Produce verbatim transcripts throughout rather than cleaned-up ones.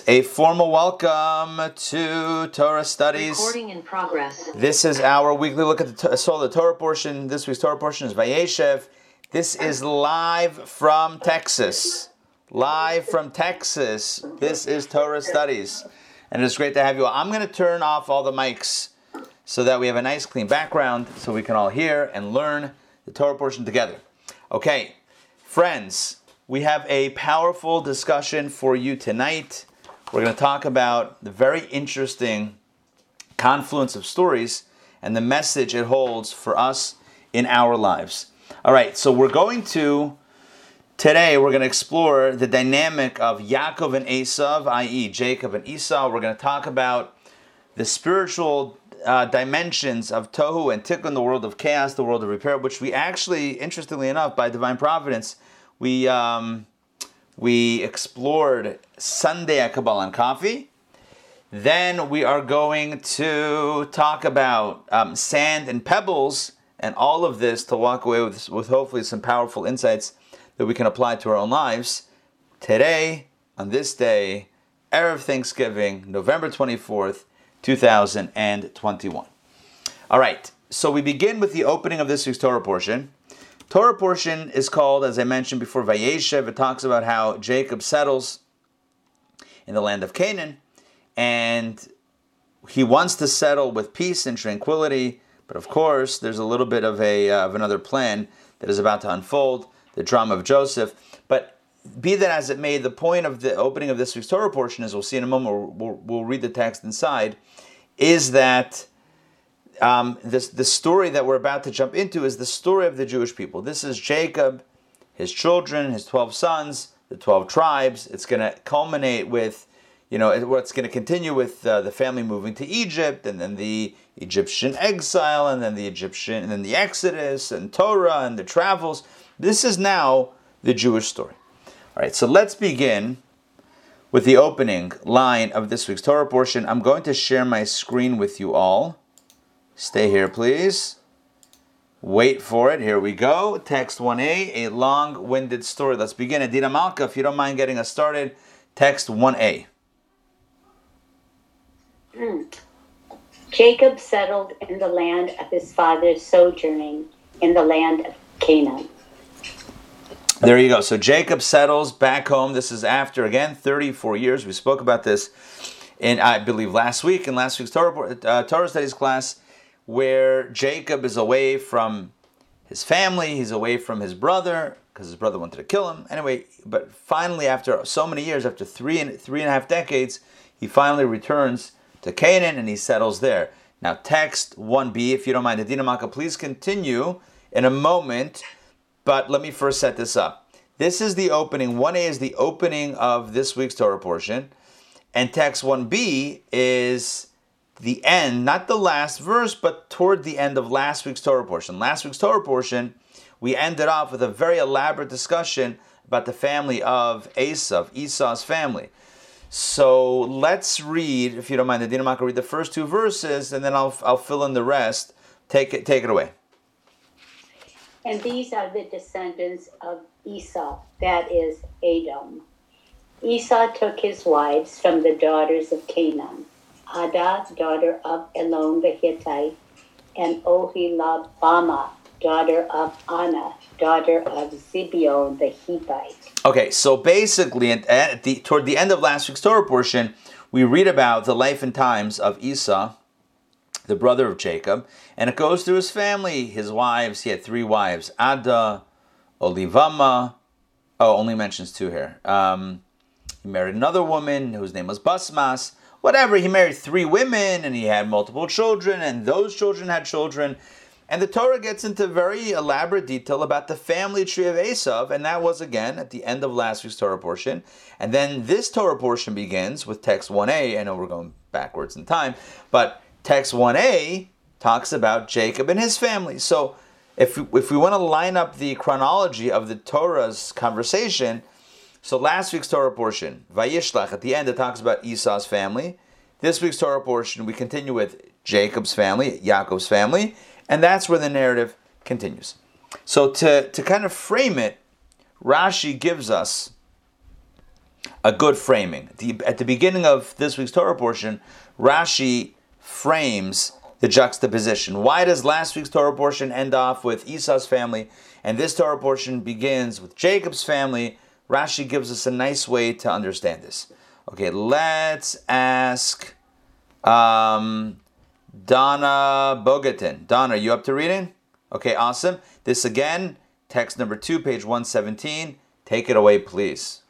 right, a formal welcome to Torah Studies. Recording in progress. This is our weekly look at the soul of the Torah portion. This week's Torah portion is Vayeishev. This is live from Texas. Live from Texas. This is Torah Studies. And it's great to have you all. I'm going to turn off all the mics so that we have a nice clean background so we can all hear and learn the Torah portion together. Okay, friends. We have a powerful discussion for you tonight. We're going to talk about the very interesting confluence of stories and the message it holds for us in our lives. All right, so we're going to, today we're going to explore the dynamic of Yaakov and Esau, that is. Jacob and Esau. We're going to talk about the spiritual uh, dimensions of Tohu and Tikkun, the world of chaos, the world of repair, which we actually, interestingly enough, by divine providence, We um, we explored Sunday at Kabbalah and Coffee. Then we are going to talk about um, sand and pebbles and all of this to walk away with, with hopefully some powerful insights that we can apply to our own lives. Today, on this day, Erev Thanksgiving, November twenty-fourth, twenty twenty-one. All right, so we begin with the opening of this week's Torah portion. Torah portion is called, as I mentioned before, Vayeshev. It talks about how Jacob settles in the land of Canaan, and he wants to settle with peace and tranquility, but of course, there's a little bit of a uh, of another plan that is about to unfold, the drama of Joseph. But be that as it may, the point of the opening of this week's Torah portion, as we'll see in a moment, we'll, we'll read the text inside, is that Um, this, the story that we're about to jump into is the story of the Jewish people. This is Jacob, his children, his twelve sons, the twelve tribes. It's going to culminate with, you know, it's going to continue with uh, the family moving to Egypt, and then the Egyptian exile, and then the Egyptian, and then the Exodus, and Torah, and the travels. This is now the Jewish story. All right, so let's begin with the opening line of this week's Torah portion. I'm going to share my screen with you all. Stay here, please. Wait for it. Here we go. Text one A, a long-winded story. Let's begin. Adina Malka, if you don't mind getting us started, text one A. Mm. Jacob settled in the land of his father's sojourning in the land of Canaan. There you go. So Jacob settles back home. This is after, again, thirty-four years. We spoke about this, in I believe, last week in last week's Torah, uh, Torah Studies class, where Jacob is away from his family, he's away from his brother, because his brother wanted to kill him. Anyway, but finally, after so many years, after three and three and a half decades, he finally returns to Canaan and he settles there. Now, text one B, if you don't mind, Adina Malka, please continue in a moment, but let me first set this up. This is the opening. one A is the opening of this week's Torah portion, and text one B is the end, not the last verse, but toward the end of last week's Torah portion. Last week's Torah portion, we ended off with a very elaborate discussion about the family of Esau, Esau's family. So let's read, if you don't mind, Adina Malka, read the first two verses, and then I'll I'll fill in the rest. Take it, take it away. And these are the descendants of Esau, that is Edom. Esau took his wives from the daughters of Canaan. Adah, daughter of Elon the Hittite, and Oholibamah, daughter of Anah, daughter of Zibeon the Hittite. Okay, so basically, at the, toward the end of last week's Torah portion, we read about the life and times of Esau, the brother of Jacob, and it goes through his family, his wives. He had three wives, Adah, Oholibamah. Oh, only mentions two here. Um, he married another woman whose name was Basmas. Whatever, he married three women, and he had multiple children, and those children had children. And the Torah gets into very elaborate detail about the family tree of Esau, and that was, again, at the end of last week's Torah portion. And then this Torah portion begins with text one A. I know we're going backwards in time, but text one A talks about Jacob and his family. So if we, if we want to line up the chronology of the Torah's conversation, so last week's Torah portion, Vayishlach, at the end it talks about Esau's family. This week's Torah portion, we continue with Jacob's family, Yaakov's family, and that's where the narrative continues. So to, to kind of frame it, Rashi gives us a good framing. The, at the beginning of this week's Torah portion, Rashi frames the juxtaposition. Why does last week's Torah portion end off with Esau's family, and this Torah portion begins with Jacob's family? Rashi gives us a nice way to understand this. Okay, let's ask um, Donna Bogatin. Donna, you up to reading? Okay, awesome. This again, text number two, page one seventeen. Take it away, please.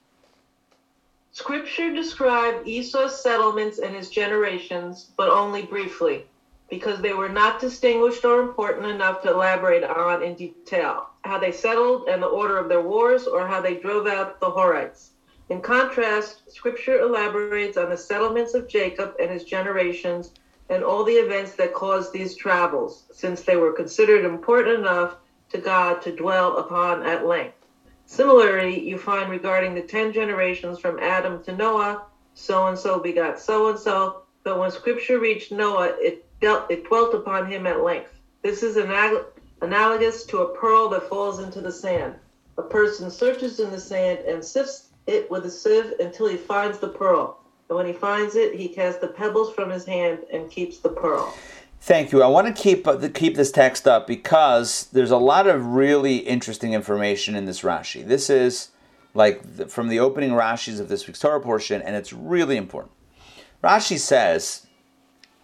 Scripture described Esau's settlements and his generations, but only briefly, because they were not distinguished or important enough to elaborate on in detail, how they settled and the order of their wars, or how they drove out the Horites. In contrast, Scripture elaborates on the settlements of Jacob and his generations and all the events that caused these travels, since they were considered important enough to God to dwell upon at length. Similarly, you find regarding the ten generations from Adam to Noah, so-and-so begot so-and-so, but when Scripture reached Noah, it dealt, it dwelt upon him at length. This is anal- analogous to a pearl that falls into the sand. A person searches in the sand and sifts it with a sieve until he finds the pearl. And when he finds it, he casts the pebbles from his hand and keeps the pearl. Thank you. I want to keep uh, keep this text up because there's a lot of really interesting information in this Rashi. This is like the, from the opening Rashis of this week's Torah portion, and it's really important. Rashi says,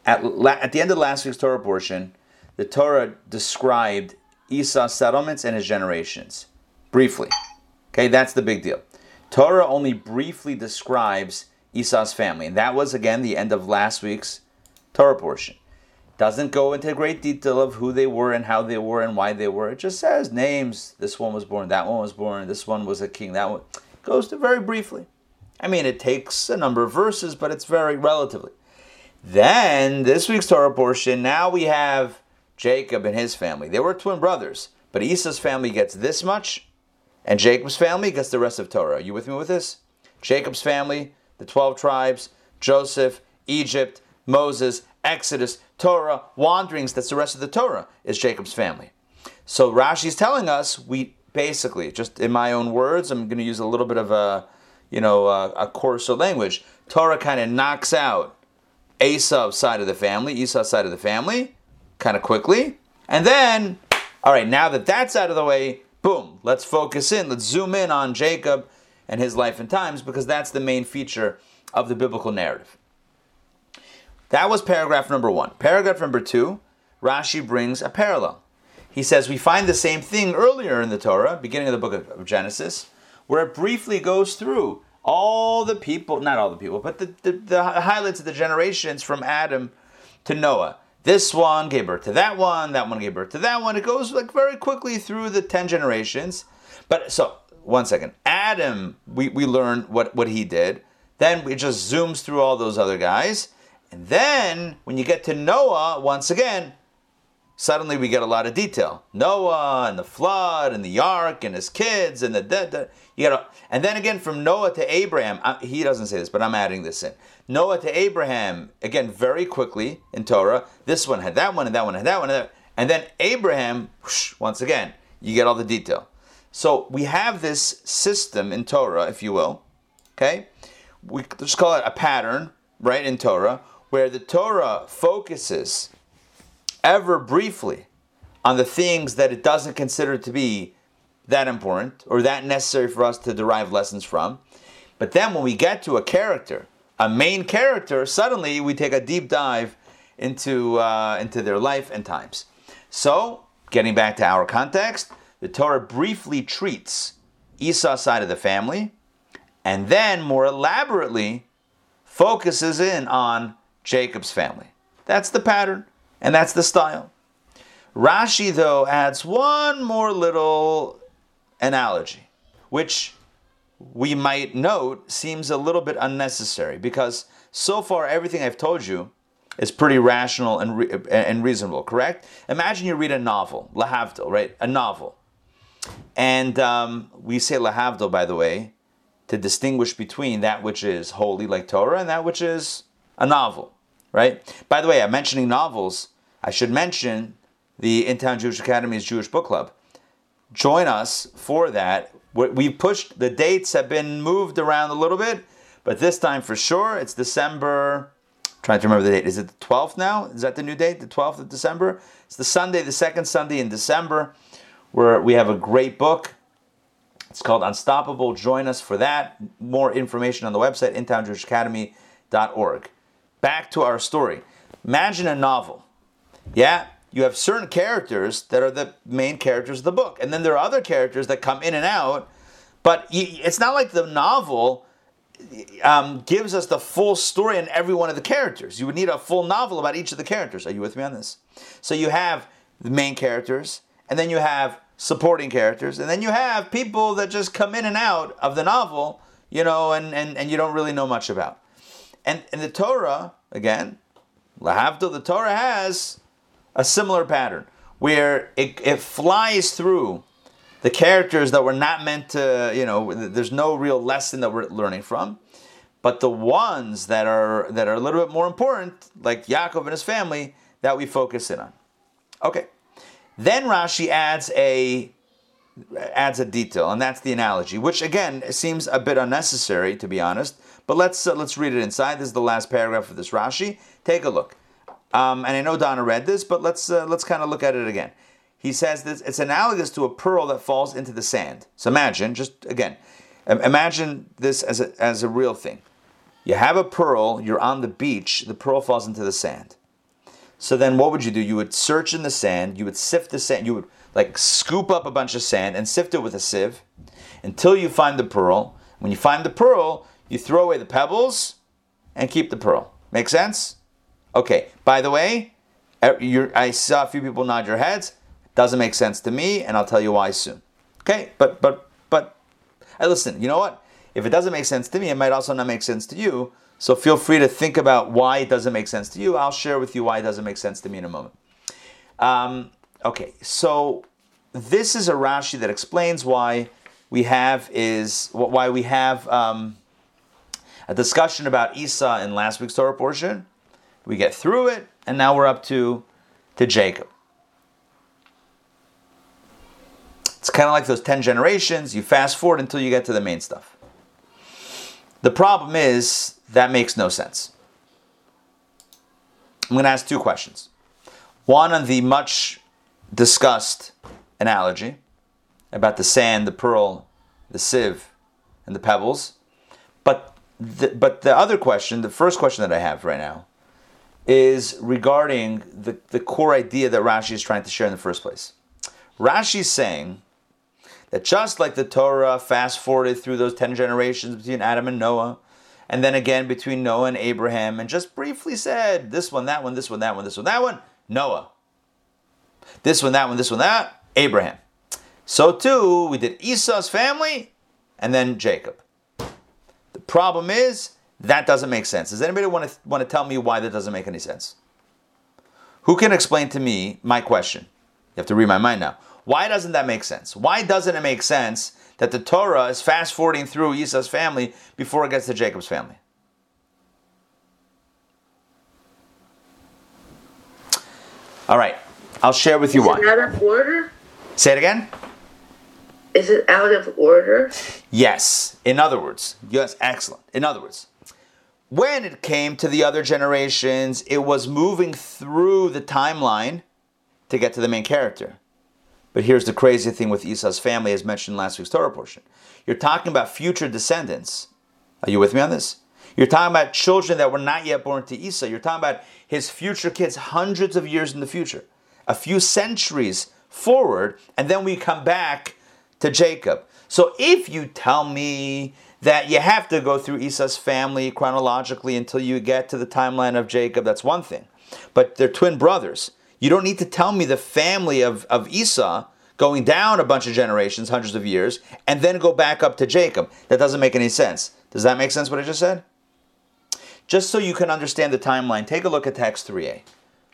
at, la- at the end of last week's Torah portion, the Torah described Esau's settlements and his generations, briefly. Okay, that's the big deal. Torah only briefly describes Esau's family, and that was, again, the end of last week's Torah portion. Doesn't go into great detail of who they were and how they were and why they were. It just says names. This one was born, that one was born, this one was a king, that one. It goes to very briefly. I mean, it takes a number of verses, but it's very relatively. Then, this week's Torah portion, now we have Jacob and his family. They were twin brothers, but Esau's family gets this much, and Jacob's family gets the rest of Torah. Are you with me with this? Jacob's family, the twelve tribes, Joseph, Egypt, Moses, Exodus, Torah, wanderings, that's the rest of the Torah, is Jacob's family. So Rashi's telling us, we basically, just in my own words, I'm going to use a little bit of a, you know, a, a coarser language, Torah kind of knocks out Esau's side of the family, Esau's side of the family, kind of quickly, and then, all right, now that that's out of the way, boom, let's focus in, let's zoom in on Jacob and his life and times, because that's the main feature of the biblical narrative. That was paragraph number one. Paragraph number two, Rashi brings a parallel. He says, we find the same thing earlier in the Torah, beginning of the book of Genesis, where it briefly goes through all the people, not all the people, but the, the, the highlights of the generations from Adam to Noah. This one gave birth to that one, that one gave birth to that one. It goes like very quickly through the ten generations. But so, one second. Adam, we, we learn what, what he did. Then it just zooms through all those other guys. And then, when you get to Noah, once again, suddenly we get a lot of detail. Noah, and the flood, and the ark, and his kids, and the... the, the you gotta, and then again, from Noah to Abraham, I, he doesn't say this, but I'm adding this in. Noah to Abraham, again, very quickly in Torah. This one had that one, and that one had that one, and, that, and then Abraham, whoosh, once again, you get all the detail. So, we have this system in Torah, if you will, okay? We just call it a pattern, right, in Torah, where the Torah focuses ever briefly on the things that it doesn't consider to be that important or that necessary for us to derive lessons from. But then when we get to a character, a main character, suddenly we take a deep dive into, uh, into their life and times. So, getting back to our context, the Torah briefly treats Esau's side of the family and then more elaborately focuses in on Jacob's family. That's the pattern, and that's the style. Rashi, though, adds one more little analogy, which we might note seems a little bit unnecessary, because so far everything I've told you is pretty rational and re- and reasonable, correct? Imagine you read a novel, lahavdil, right? A novel. And um, we say lahavdil, by the way, to distinguish between that which is holy, like Torah, and that which is a novel, right? By the way, I'm mentioning novels. I should mention the Intown Jewish Academy's Jewish Book Club. Join us for that. We pushed, the dates have been moved around a little bit, But this time for sure, it's December, I'm trying to remember the date. Is it the twelfth now? Is that the new date, the twelfth of December? It's the Sunday, the second Sunday in December, where we have a great book. It's called Unstoppable. Join us for that. More information on the website, intown jewish academy dot org. Back to our story. Imagine a novel. Yeah, you have certain characters that are the main characters of the book. And then there are other characters that come in and out. But it's not like the novel um, gives us the full story in every one of the characters. You would need a full novel about each of the characters. Are you with me on this? So you have the main characters, and then you have supporting characters, and then you have people that just come in and out of the novel, you know, and, and, and you don't really know much about. And, and the Torah, again, Lahavdil, the Torah has a similar pattern where it, it flies through the characters that were not meant to, you know, there's no real lesson that we're learning from. But the ones that are that are a little bit more important, like Yaakov and his family, that we focus in on. Okay. Then Rashi adds a adds a detail, and that's the analogy, which again seems a bit unnecessary, to be honest. But let's uh, let's read it inside. This is the last paragraph of this Rashi. Take a look. Um, and I know Donna read this, but let's uh, let's kind of look at it again. He says that it's analogous to a pearl that falls into the sand. So imagine, just again, imagine this as a, as a real thing. You have a pearl, you're on the beach, the pearl falls into the sand. So then what would you do? You would search in the sand, you would sift the sand, you would like scoop up a bunch of sand and sift it with a sieve until you find the pearl. When you find the pearl, you throw away the pebbles and keep the pearl. Make sense? Okay, by the way, you're, I saw a few people nod your heads. Doesn't make sense to me, and I'll tell you why soon. Okay, but, but, but, hey, listen, you know what? If it doesn't make sense to me, it might also not make sense to you, so feel free to think about why it doesn't make sense to you. I'll share with you why it doesn't make sense to me in a moment. Um, okay, so this is a Rashi that explains why we have is, why we have um, a discussion about Esau in last week's Torah portion. We get through it, and now we're up to, to Jacob. It's kind of like those ten generations. You fast forward until you get to the main stuff. The problem is that makes no sense. I'm going to ask two questions. One on the much discussed analogy about the sand, the pearl, the sieve, and the pebbles. But the, but the other question, the first question that I have right now, is regarding the, the core idea that Rashi is trying to share in the first place. Rashi is saying that just like the Torah fast-forwarded through those ten generations between Adam and Noah, and then again between Noah and Abraham, and just briefly said, this one, that one, this one, that one, this one, that one, Noah. This one, that one, this one, that, Abraham. So too, we did Esau's family, and then Jacob. The problem is, that doesn't make sense. Does anybody want to want to tell me why that doesn't make any sense? Who can explain to me my question? You have to read my mind now. Why doesn't that make sense? Why doesn't it make sense that the Torah is fast-forwarding through Esau's family before it gets to Jacob's family? All right, I'll share with you why. Is it out of order? Say it again? Is it out of order? Yes, in other words. Yes, excellent. In other words, when it came to the other generations, it was moving through the timeline to get to the main character. But here's the crazy thing with Esau's family, as mentioned in last week's Torah portion. You're talking about future descendants. Are you with me on this? You're talking about children that were not yet born to Esau. You're talking about his future kids hundreds of years in the future, a few centuries forward, and then we come back to Jacob. So if you tell me that you have to go through Esau's family chronologically until you get to the timeline of Jacob, that's one thing. But they're twin brothers. You don't need to tell me the family of, of Esau going down a bunch of generations, hundreds of years, and then go back up to Jacob. That doesn't make any sense. Does that make sense what I just said? Just so you can understand the timeline, take a look at text three A.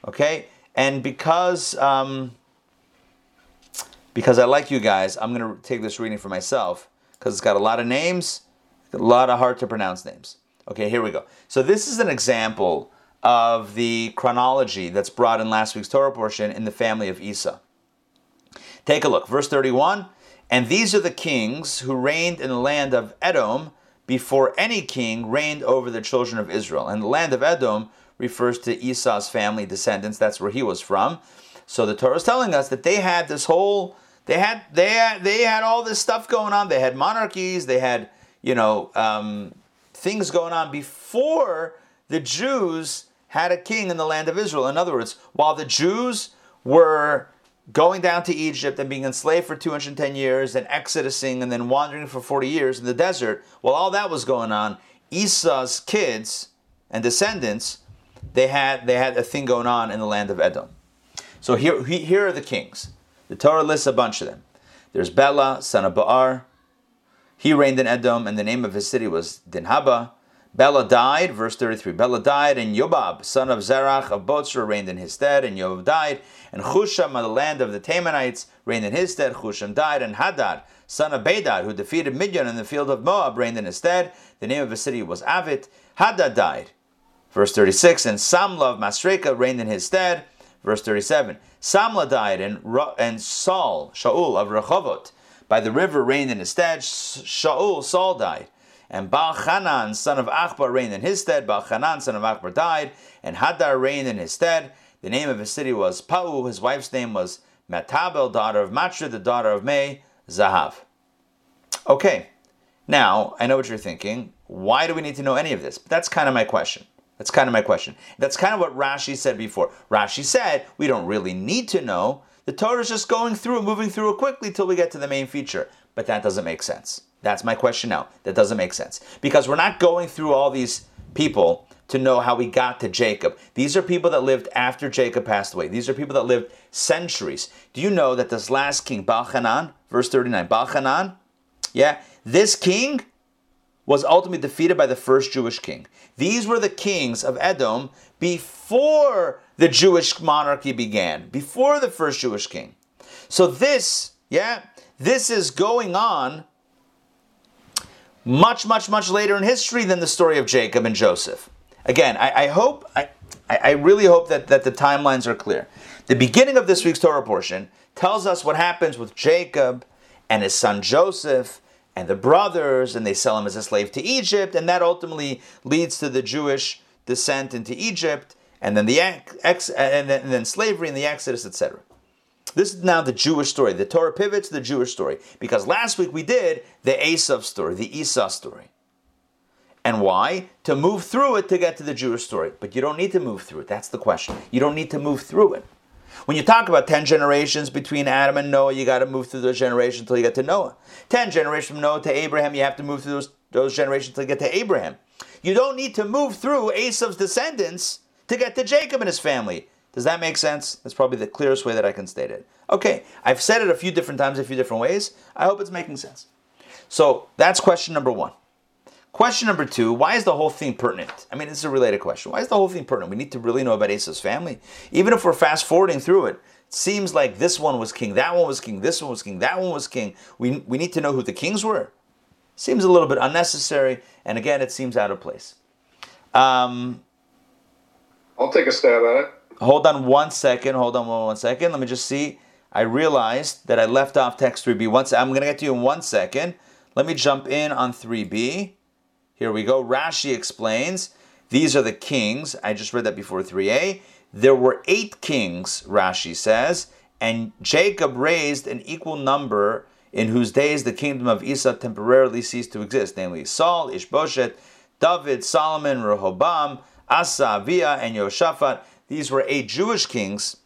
Okay? And because um, because I like you guys, I'm going to take this reading for myself because it's got a lot of names, a lot of hard to pronounce names. Okay, here we go. So this is an example of the chronology that's brought in last week's Torah portion in the family of Esau. Take a look, verse thirty-one, and these are the kings who reigned in the land of Edom before any king reigned over the children of Israel. And the land of Edom refers to Esau's family descendants. That's where he was from. So the Torah is telling us that they had this whole, they had, they had, they had all this stuff going on. They had monarchies. They had, you know, um, things going on before the Jews had a king in the land of Israel. In other words, while the Jews were going down to Egypt and being enslaved for two hundred ten years and exodusing and then wandering for forty years in the desert, while all that was going on, Esau's kids and descendants, they had they had a thing going on in the land of Edom. So here, here are the kings. The Torah lists a bunch of them. There's Bela, son of Ba'ar. He reigned in Edom, and the name of his city was Dinhaba. Bela died, verse thirty-three, Bela died, and Yobab, son of Zerach of Botzra, reigned in his stead, and Yobab died, and Husham of the land of the Tamanites reigned in his stead, Husham died, and Hadad, son of Bedad, who defeated Midian in the field of Moab, reigned in his stead, the name of his city was Avit, Hadad died, verse thirty-six, and Samla of Masreka reigned in his stead, verse thirty-seven, Samla died, and, and Saul, Shaul of Rehovot, by the river reigned in his stead, Shaul, Saul died. And Baal Hanan, son of Achbar, reigned in his stead. Baal Hanan, son of Achbar, died. And Hadar reigned in his stead. The name of his city was Pau. His wife's name was Matabel, daughter of Machir, the daughter of May, Zahav. Okay, now, I know what you're thinking. Why do we need to know any of this? But that's kind of my question. That's kind of my question. That's kind of what Rashi said before. Rashi said, we don't really need to know. The Torah is just going through, moving through it quickly till we get to the main feature. But that doesn't make sense. That's my question now. That doesn't make sense. Because we're not going through all these people to know how we got to Jacob. These are people that lived after Jacob passed away. These are people that lived centuries. Do you know that this last king, Baal Hanan, verse thirty-nine, Baal Hanan, yeah, this king was ultimately defeated by the first Jewish king. These were the kings of Edom before the Jewish monarchy began, before the first Jewish king. So this, yeah, this is going on much, much, much later in history than the story of Jacob and Joseph. Again, I, I hope, I, I really hope that, that the timelines are clear. The beginning of this week's Torah portion tells us what happens with Jacob and his son Joseph and the brothers, and they sell him as a slave to Egypt, and that ultimately leads to the Jewish descent into Egypt, and then the ex, and then, and then slavery and the Exodus, et cetera. This is now the Jewish story. The Torah pivots to the Jewish story. Because last week we did the Esav story, the Esau story. And why? To move through it to get to the Jewish story. But you don't need to move through it. That's the question. You don't need to move through it. When you talk about ten generations between Adam and Noah, you got to move through those generations until you get to Noah. Ten generations from Noah to Abraham, you have to move through those, those generations until you get to Abraham. You don't need to move through Esav's descendants to get to Jacob and his family. Does that make sense? That's probably the clearest way that I can state it. Okay, I've said it a few different times, a few different ways. I hope it's making sense. So that's question number one. Question number two, why is the whole thing pertinent? I mean, it's a related question. Why is the whole thing pertinent? We need to really know about Esau's family. Even if we're fast forwarding through it, it seems like this one was king, that one was king, this one was king, that one was king. We, we need to know who the kings were. Seems a little bit unnecessary, and again, it seems out of place. Um, I'll take a stab at it. Hold on one second. Hold on one, one second. Let me just see. I realized that I left off text three B. One sec- I'm going to get to you in one second. Let me jump in on three B. Here we go. Rashi explains. These are the kings. I just read that before three A. There were eight kings, Rashi says, and Jacob raised an equal number in whose days the kingdom of Esau temporarily ceased to exist, namely Saul, Ishbosheth, David, Solomon, Rehoboam, Asa, Aviah, and Yehoshaphat. These were eight Jewish kings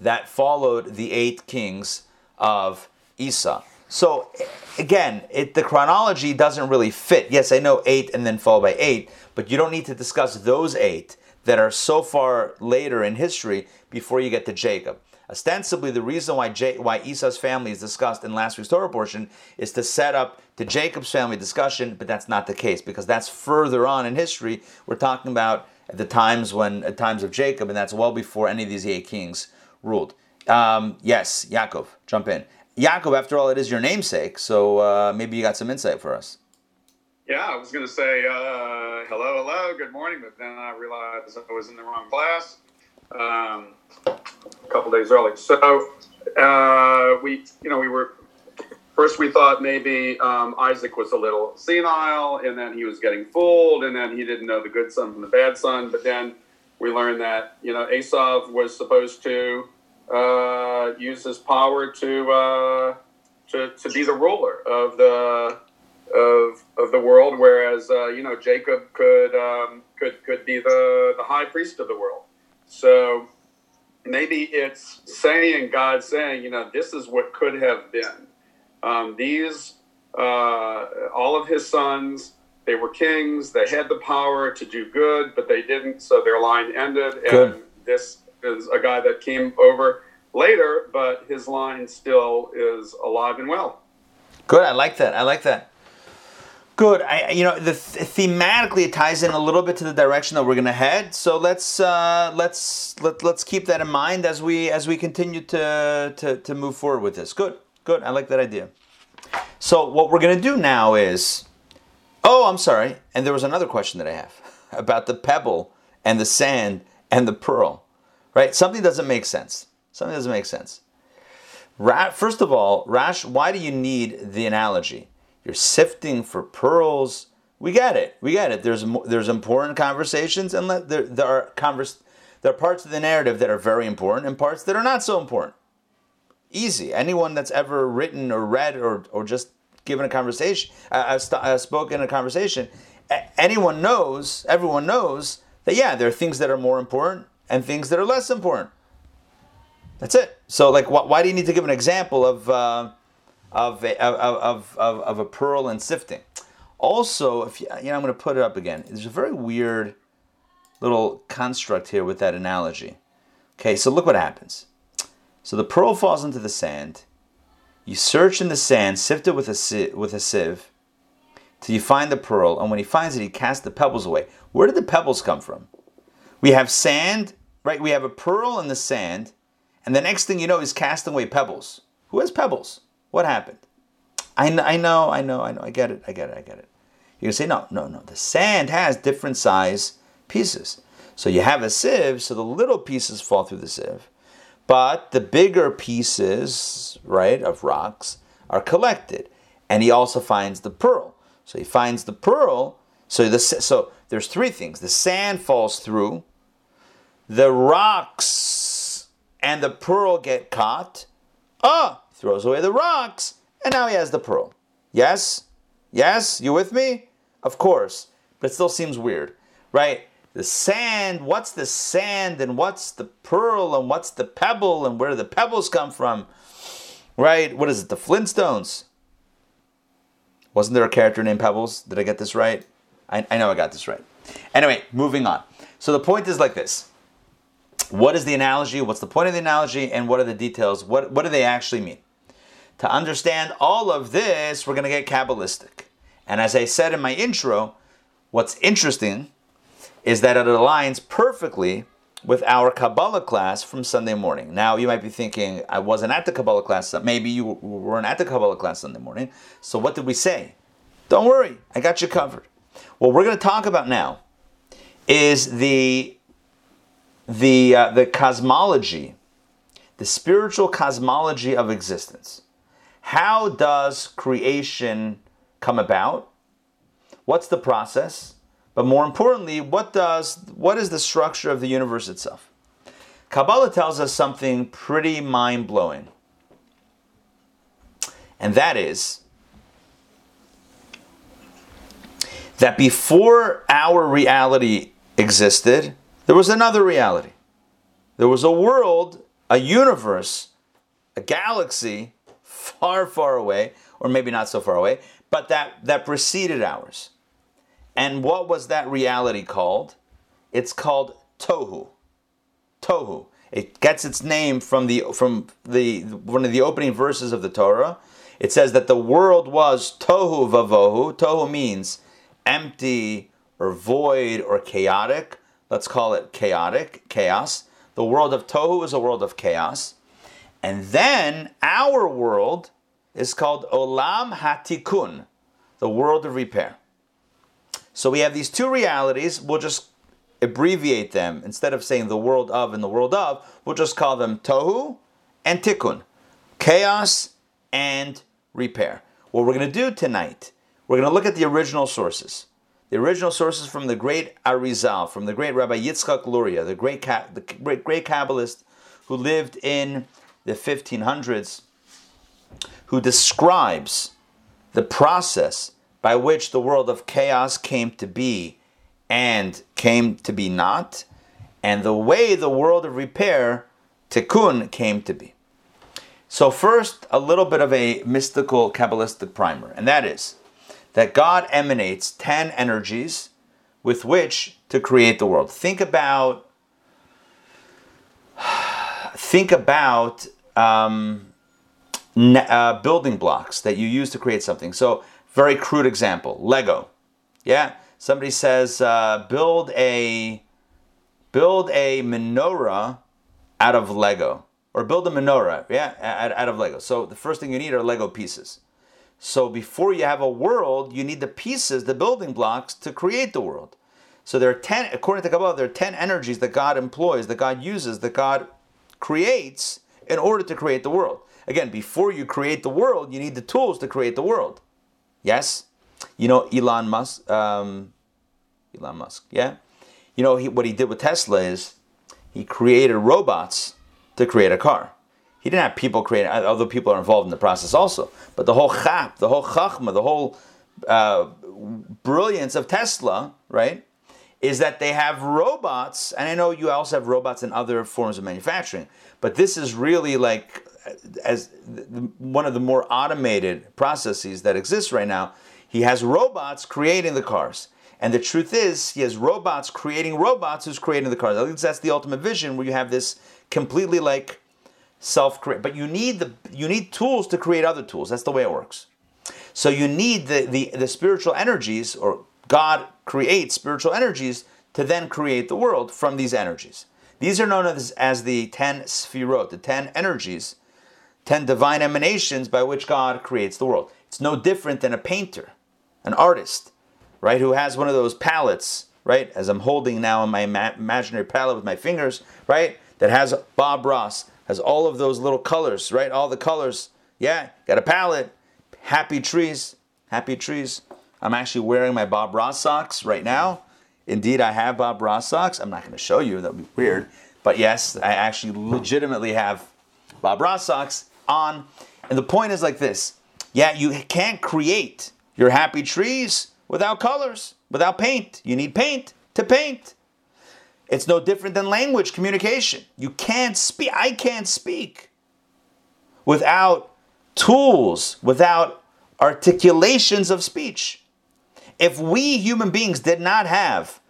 that followed the eight kings of Esau. So, again, it, the chronology doesn't really fit. Yes, I know eight and then followed by eight, but you don't need to discuss those eight that are so far later in history before you get to Jacob. Ostensibly, the reason why J- why Esau's family is discussed in last week's Torah portion is to set up the Jacob's family discussion, but that's not the case because that's further on in history. We're talking about at the times when at times of Jacob, and that's well before any of these eight kings ruled. Um, yes, Yaakov, jump in. Yaakov, after all, it is your namesake, so uh, maybe you got some insight for us. Yeah, I was going to say uh, hello, hello, good morning, but then I realized I was in the wrong class um, a couple days early. So uh, we, you know, we were First, we thought maybe um, Isaac was a little senile, and then he was getting fooled, and then he didn't know the good son from the bad son. But then we learned that, you know, Esau was supposed to uh, use his power to, uh, to to be the ruler of the of of the world, whereas uh, you know, Jacob could um, could could be the the high priest of the world. So maybe it's saying, God saying, you know, this is what could have been. Um, these, uh, all of his sons, they were kings. They had the power to do good, but they didn't. So their line ended. And good. This is a guy that came over later, but his line still is alive and well. Good. I like that. I like that. Good. I, you know, the, thematically it ties in a little bit to the direction that we're going to head. So let's uh, let's let, let's keep that in mind as we as we continue to to, to move forward with this. Good. Good, I like that idea. So what we're going to do now is, oh, I'm sorry. And there was another question that I have about the pebble and the sand and the pearl, right? Something doesn't make sense. Something doesn't make sense. First of all, Rash, why do you need the analogy? You're sifting for pearls. We got it. We got it. There's there's important conversations, and there there are converse, there are parts of the narrative that are very important and parts that are not so important. Easy. Anyone that's ever written or read or or just given a conversation, uh, uh, spoken in a conversation, anyone knows, everyone knows that, yeah, there are things that are more important and things that are less important. That's it. So, like, wh- why do you need to give an example of uh, of, a, of of of of a pearl and sifting? Also, if you, you know, I'm going to put it up again. There's a very weird little construct here with that analogy. Okay, so look what happens. So the pearl falls into the sand. You search in the sand, sift it with a sieve, with a sieve, till you find the pearl. And when he finds it, he casts the pebbles away. Where did the pebbles come from? We have sand, right? We have a pearl in the sand, and the next thing you know, he's casting away pebbles. Who has pebbles? What happened? I know, I know, I know, I know. I get it. I get it. I get it. You can say no, no, no. The sand has different size pieces. So you have a sieve, so the little pieces fall through the sieve. But the bigger pieces, right, of rocks are collected, and he also finds the pearl. So he finds the pearl. So the so there's three things: the sand falls through, the rocks and the pearl get caught. Ah, oh, throws away the rocks, and now he has the pearl. Yes, yes, you with me? Of course, but it still seems weird, right? The sand, what's the sand, and what's the pearl, and what's the pebble, and where do the pebbles come from, right? What is it, the Flintstones? Wasn't there a character named Pebbles? Did I get this right? I, I know I got this right. Anyway, moving on. So the point is like this. What is the analogy? What's the point of the analogy, and what are the details? What, what do they actually mean? To understand all of this, we're going to get Kabbalistic. And as I said in my intro, what's interesting is that it aligns perfectly with our Kabbalah class from Sunday morning. Now, you might be thinking, I wasn't at the Kabbalah class. Maybe you weren't at the Kabbalah class Sunday morning. So what did we say? Don't worry, I got you covered. What we're going to talk about now is the, the, uh, the cosmology, the spiritual cosmology of existence. How does creation come about? What's the process? But more importantly, what does what is the structure of the universe itself? Kabbalah tells us something pretty mind-blowing. And that is that before our reality existed, there was another reality. There was a world, a universe, a galaxy far, far away, or maybe not so far away, but that, that preceded ours. And what was that reality called? It's called Tohu. Tohu. It gets its name from the from the one of the opening verses of the Torah. It says that the world was Tohu Vavohu. Tohu means empty or void or chaotic. Let's call it chaotic, chaos. The world of Tohu is a world of chaos. And then our world is called Olam HaTikkun, the world of repair. So we have these two realities. We'll just abbreviate them. Instead of saying the world of and the world of, we'll just call them Tohu and Tikkun, chaos and repair. What we're going to do tonight, we're going to look at the original sources. The original sources from the great Arizal, from the great Rabbi Yitzchak Luria, the great the great, great Kabbalist who lived in the fifteen hundreds, who describes the process by which the world of chaos came to be and came to be not, and the way the world of repair, tikkun, came to be. So first, a little bit of a mystical Kabbalistic primer, and that is that God emanates ten energies with which to create the world. Think about, think about um, uh, building blocks that you use to create something. So, very crude example, Lego. Yeah, somebody says uh, build a build a menorah out of Lego, or build a menorah, yeah, out, out of Lego. So the first thing you need are Lego pieces. So before you have a world, you need the pieces, the building blocks, to create the world. So there are ten, according to Kabbalah, there are ten energies that God employs, that God uses, that God creates in order to create the world. Again, before you create the world, you need the tools to create the world. Yes? You know Elon Musk, um, Elon Musk, yeah? You know he, what he did with Tesla is he created robots to create a car. He didn't have people creating, although people are involved in the process also. But the whole chap, the whole chachma, the whole uh, brilliance of Tesla, right, is that they have robots, and I know you also have robots in other forms of manufacturing, but this is really like as one of the more automated processes that exists right now. He has robots creating the cars. And the truth is, he has robots creating robots who's creating the cars. At least that's the ultimate vision, where you have this completely like self-create, but you need the you need tools to create other tools. That's the way it works. So you need the, the the spiritual energies, or God creates spiritual energies to then create the world from these energies. These are known as, as the ten sfirot, the ten energies, ten divine emanations by which God creates the world. It's no different than a painter, an artist, right, who has one of those palettes, right, as I'm holding now in my ma- imaginary palette with my fingers, right, that has Bob Ross, has all of those little colors, right? All the colors. Yeah, got a palette. Happy trees. Happy trees. I'm actually wearing my Bob Ross socks right now. Indeed, I have Bob Ross socks. I'm not going to show you. That would be weird. But yes, I actually legitimately have Bob Ross socks on. And the point is like this. Yeah, you can't create your happy trees without colors, without paint. You need paint to paint. It's no different than language, communication. You can't speak, I can't speak without tools, without articulations of speech. If we human beings did not have,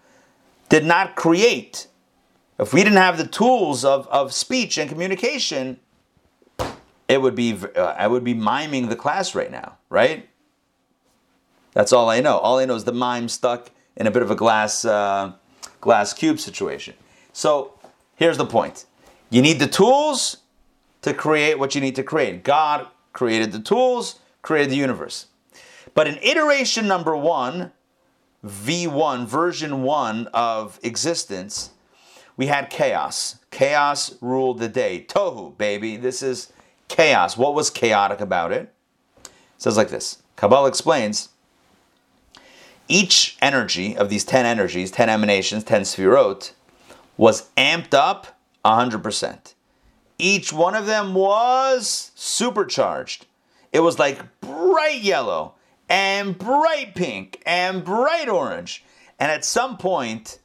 did not create, if we didn't have the tools of, of speech and communication, it would be, uh, I would be miming the class right now, right? That's all I know. All I know is the mime stuck in a bit of a glass... Uh, glass cube situation. So here's the point. You need the tools to create what you need to create. God created the tools, created the universe. But in iteration number one, V one, version one of existence, we had chaos. Chaos ruled the day. Tohu, baby. This is chaos. What was chaotic about it? It says like this. Kabbalah explains, each energy of these ten energies, ten emanations, ten sefirot, was amped up one hundred percent. Each one of them was supercharged. It was like bright yellow and bright pink and bright orange. And at some point,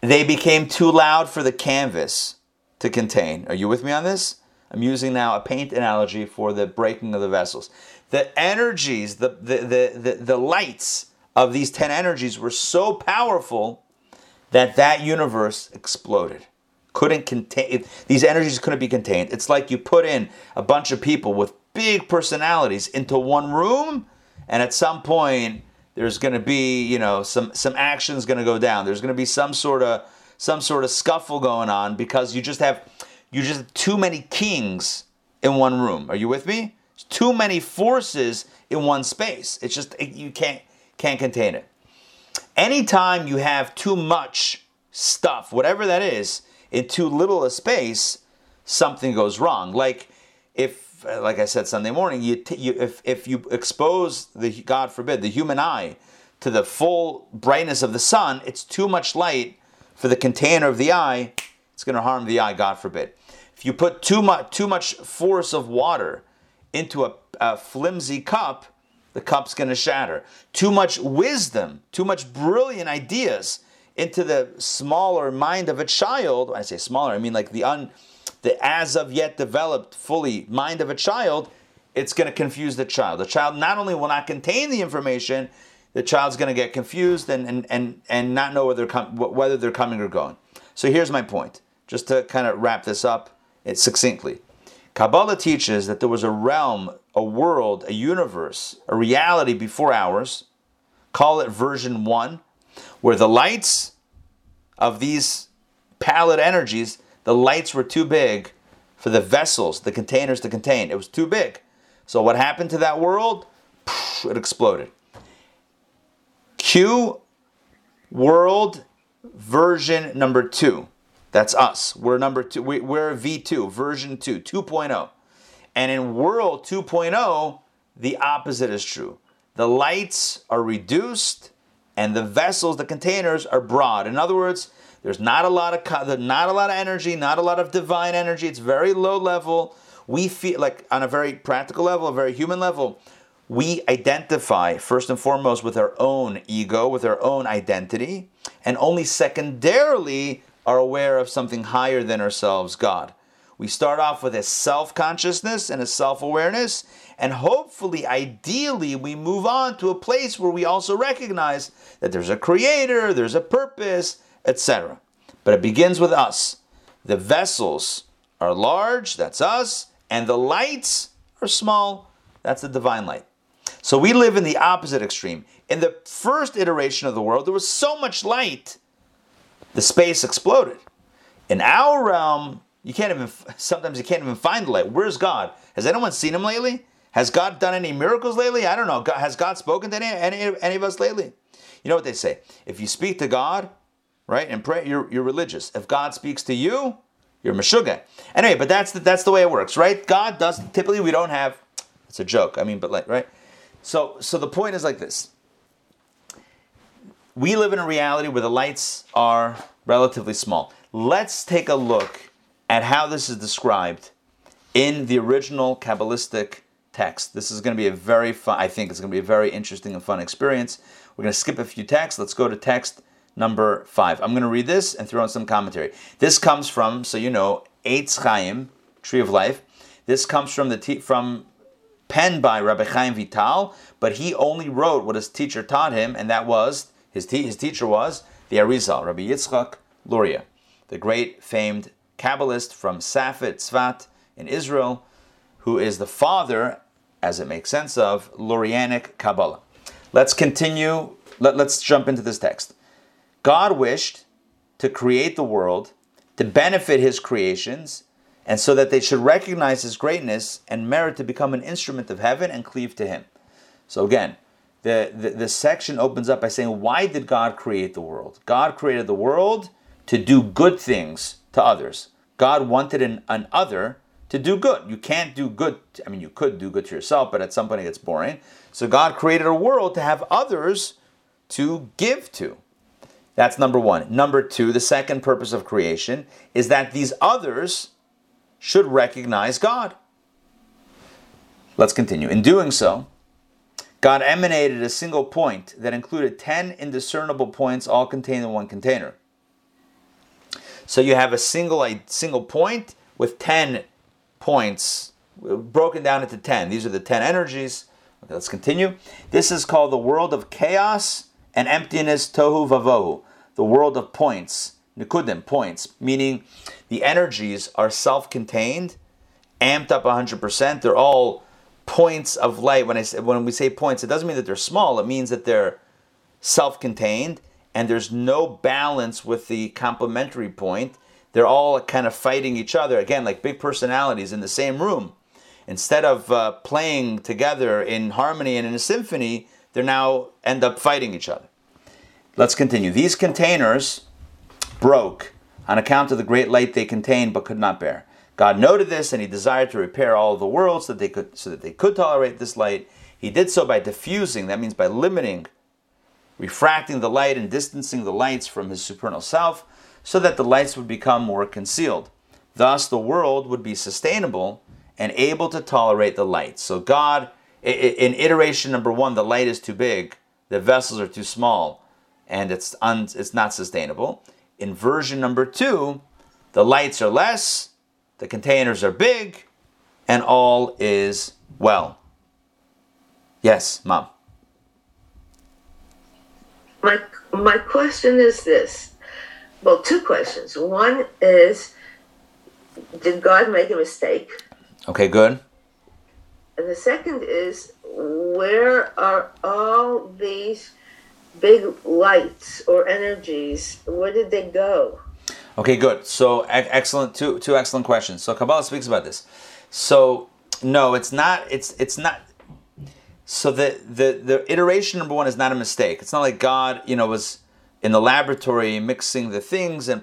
they became too loud for the canvas to contain. Are you with me on this? I'm using now a paint analogy for the breaking of the vessels. The energies, the the the the, the lights of these ten energies were so powerful that that universe exploded. Couldn't contain, these energies couldn't be contained. It's like you put in a bunch of people with big personalities into one room, and at some point there's going to be, you know, some some action's going to go down. There's going to be some sort of some sort of scuffle going on because you just have you just have too many kings in one room. Are you with me? There's too many forces in one space. It's just it, you can't Can't contain it. Anytime you have too much stuff, whatever that is, in too little a space, something goes wrong. Like if like I said Sunday morning, you, t- you if if you expose the, God forbid, the human eye to the full brightness of the sun, it's too much light for the container of the eye. It's going to harm the eye, God forbid. If you put too much too much force of water into a, a flimsy cup, the cup's going to shatter. Too much wisdom, too much brilliant ideas into the smaller mind of a child. When I say smaller, I mean like the un, the as of yet developed fully mind of a child. It's going to confuse the child. The child not only will not contain the information, the child's going to get confused and and and, and not know whether com- whether they're coming or going. So here's my point, just to kind of wrap this up succinctly. Kabbalah teaches that there was a realm, a world, a universe, a reality before ours, call it version one, where the lights of these pallid energies, the lights were too big for the vessels, the containers to contain. It was too big. So what happened to that world? It exploded. Q, world version number two. That's us. We're number two. We, we're V two, version two, two point oh. And in world two point oh, the opposite is true. The lights are reduced and the vessels, the containers, are broad. In other words, there's not a lot of not a lot of energy, not a lot of divine energy. It's very low level. We feel like on a very practical level, a very human level, we identify first and foremost with our own ego, with our own identity, and only secondarily are aware of something higher than ourselves, God. We start off with a self-consciousness and a self-awareness, and hopefully, ideally, we move on to a place where we also recognize that there's a creator, there's a purpose, et cetera. But it begins with us. The vessels are large, that's us, and the lights are small, that's the divine light. So we live in the opposite extreme. In the first iteration of the world, there was so much light, the space exploded. In our realm, you can't even, sometimes you can't even find the light. Where's God? Has anyone seen him lately? Has God done any miracles lately? I don't know. God, has God spoken to any, any, any of us lately? You know what they say? If you speak to God, right, and pray, you're, you're religious. If God speaks to you, you're meshugah. Anyway, but that's the, that's the way it works, right? God does, typically we don't have, it's a joke, I mean, but like, right? So, so the point is like this. We live in a reality where the lights are relatively small. Let's take a look at how this is described in the original Kabbalistic text. This is going to be a very fun, I think it's going to be a very interesting and fun experience. We're going to skip a few texts. Let's go to text number five. I'm going to read this and throw in some commentary. This comes from, so you know, Eitz Chaim, Tree of Life. This comes from the te- from penned by Rabbi Chaim Vital, but he only wrote what his teacher taught him, and that was, his, te- his teacher was the Arizal, Rabbi Yitzchak Luria, the great famed Kabbalist from Sfirot, Tzfat in Israel, who is the father, as it makes sense of, Lurianic Kabbalah. Let's continue, Let, let's jump into this text. God wished to create the world to benefit his creations and so that they should recognize his greatness and merit to become an instrument of heaven and cleave to him. So again, the, the, the section opens up by saying, why did God create the world? God created the world to do good things to others. God wanted an, an other to do good. You can't do good. I mean, you could do good to yourself, but at some point it gets boring. So God created a world to have others to give to. That's number one. Number two, the second purpose of creation is that these others should recognize God. Let's continue. In doing so, God emanated a single point that included ten indiscernible points, all contained in one container. So you have a single, a single point with ten points broken down into ten. These are the ten energies. Okay, let's continue. This is called the world of chaos and emptiness, tohu vavohu, the world of points, Nikudim, points, meaning the energies are self-contained, amped up one hundred percent. They're all points of light. When I say, when we say points, it doesn't mean that they're small. It means that they're self-contained and there's no balance with the complementary point. They're all kind of fighting each other. Again, like big personalities in the same room. Instead of uh, playing together in harmony and in a symphony, they now end up fighting each other. Let's continue. These containers broke on account of the great light they contained but could not bear. God noted this, and he desired to repair all of the world so that they could so that they could tolerate this light. He did so by diffusing, that means by limiting, refracting the light and distancing the lights from his supernal self, so that the lights would become more concealed. Thus, the world would be sustainable and able to tolerate the light. So God, in iteration number one, the light is too big, the vessels are too small, and it's un, it's not sustainable. In version number two, the lights are less, the containers are big, and all is well. Yes, Mom. My my question is this. Well, two questions. One is, did God make a mistake? Okay, good. And the second is, where are all these big lights or energies? Where did they go? Okay, good. So, excellent. Two two excellent questions. So, Kabbalah speaks about this. So, no, it's not. It's it's not. So the, the, the iteration number one is not a mistake. It's not like God, you know, was in the laboratory mixing the things and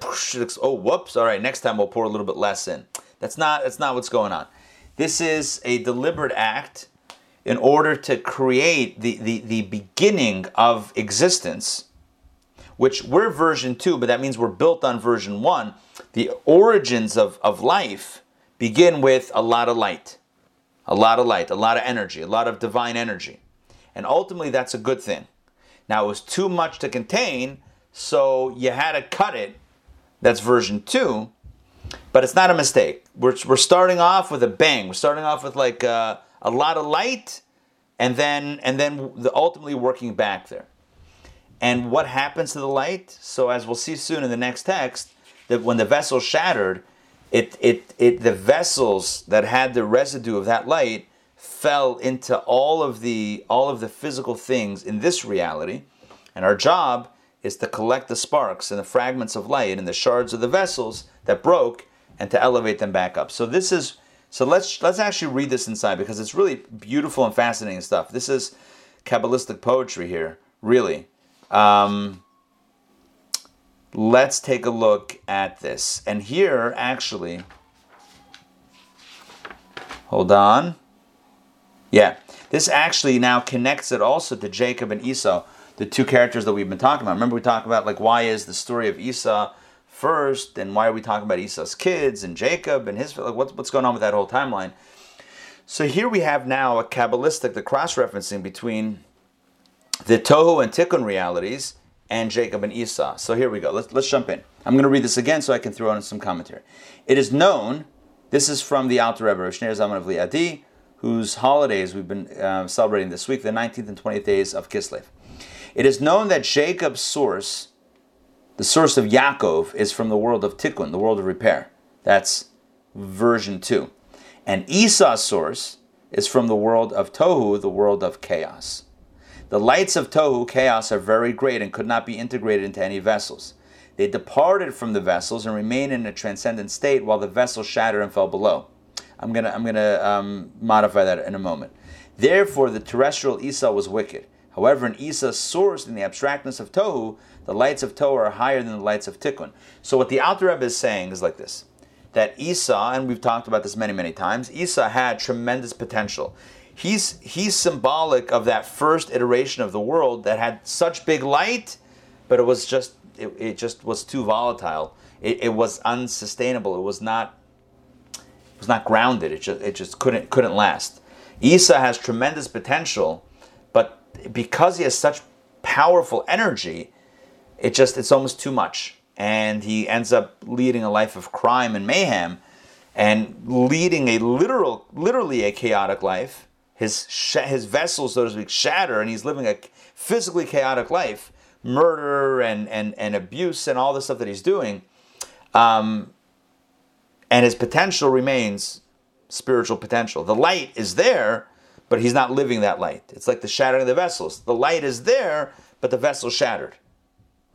oh, whoops, all right, next time we'll pour a little bit less in. That's not that's not what's going on. This is a deliberate act in order to create the the, the beginning of existence, which we're version two, but that means we're built on version one. The origins of, of life begin with a lot of light. A lot of light, a lot of energy, a lot of divine energy. And ultimately, that's a good thing. Now, it was too much to contain, so you had to cut it. That's version two. But it's not a mistake. We're, we're starting off with a bang. We're starting off with like uh, a lot of light, and then and then the ultimately working back there. And what happens to the light? So as we'll see soon in the next text, that when the vessel shattered, It, it, it, the vessels that had the residue of that light fell into all of the, all of the physical things in this reality, and our job is to collect the sparks and the fragments of light and the shards of the vessels that broke, and to elevate them back up. So this is, so let's let's actually read this inside, because it's really beautiful and fascinating stuff. This is Kabbalistic poetry here, really. Um, Let's take a look at this. And here, actually, hold on. Yeah, this actually now connects it also to Jacob and Esau, the two characters that we've been talking about. Remember, we talked about, like, why is the story of Esau first, and why are we talking about Esau's kids and Jacob and his, like, what's, what's going on with that whole timeline? So here we have now a Kabbalistic, the cross-referencing between the Tohu and Tikkun realities and Jacob and Esau. So here we go. Let's let's jump in. I'm going to read this again so I can throw in some commentary. It is known, this is from the Alter Rebbe, Shneur Zalman of Liadi, whose holidays we've been uh, celebrating this week, the nineteenth and twentieth days of Kislev. It is known that Jacob's source, the source of Yaakov, is from the world of Tikkun, the world of repair. That's version two. And Esau's source is from the world of Tohu, the world of chaos. The lights of Tohu, chaos, are very great and could not be integrated into any vessels. They departed from the vessels and remain in a transcendent state while the vessels shatter and fell below. I'm gonna, I'm gonna um, modify that in a moment. Therefore, the terrestrial Esau was wicked. However, in Esau's source, in the abstractness of Tohu, the lights of Tohu are higher than the lights of Tikkun. So what the Alter Rebbe is saying is like this, that Esau, and we've talked about this many, many times, Esau had tremendous potential. He's he's symbolic of that first iteration of the world that had such big light, but it was just it, it just was too volatile. It, it was unsustainable. It was not it was not grounded. It just it just couldn't couldn't last. Esau has tremendous potential, but because he has such powerful energy, it just it's almost too much, and he ends up leading a life of crime and mayhem, and leading a literal literally a chaotic life. His sh- his vessels, so to speak, shatter, and he's living a physically chaotic life, murder and and, and abuse and all the stuff that he's doing. Um, and his potential remains spiritual potential. The light is there, but he's not living that light. It's like the shattering of the vessels. The light is there, but the vessel shattered,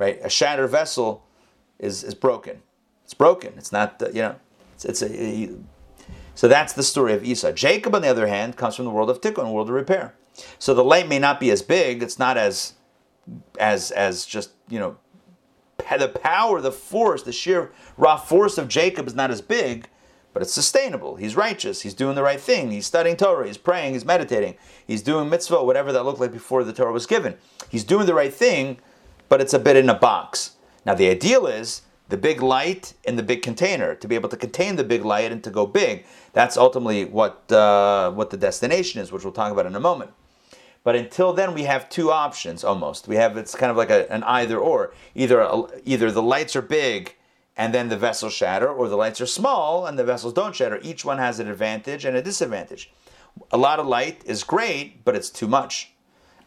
right? A shattered vessel is, is broken. It's broken. It's not, the, you know, it's, it's a... a So that's the story of Esau. Jacob, on the other hand, comes from the world of Tikkun, world of repair. So the light may not be as big. It's not as, as, as just, you know, the power, the force, the sheer raw force of Jacob is not as big, but it's sustainable. He's righteous. He's doing the right thing. He's studying Torah. He's praying. He's meditating. He's doing mitzvot, whatever that looked like before the Torah was given. He's doing the right thing, but it's a bit in a box. Now, the ideal is the big light in the big container, to be able to contain the big light and to go big. That's ultimately what, uh, what the destination is, which we'll talk about in a moment. But until then, we have two options, almost. We have, it's kind of like a, an either or. Either, a, either the lights are big and then the vessels shatter, or the lights are small and the vessels don't shatter. Each one has an advantage and a disadvantage. A lot of light is great, but it's too much.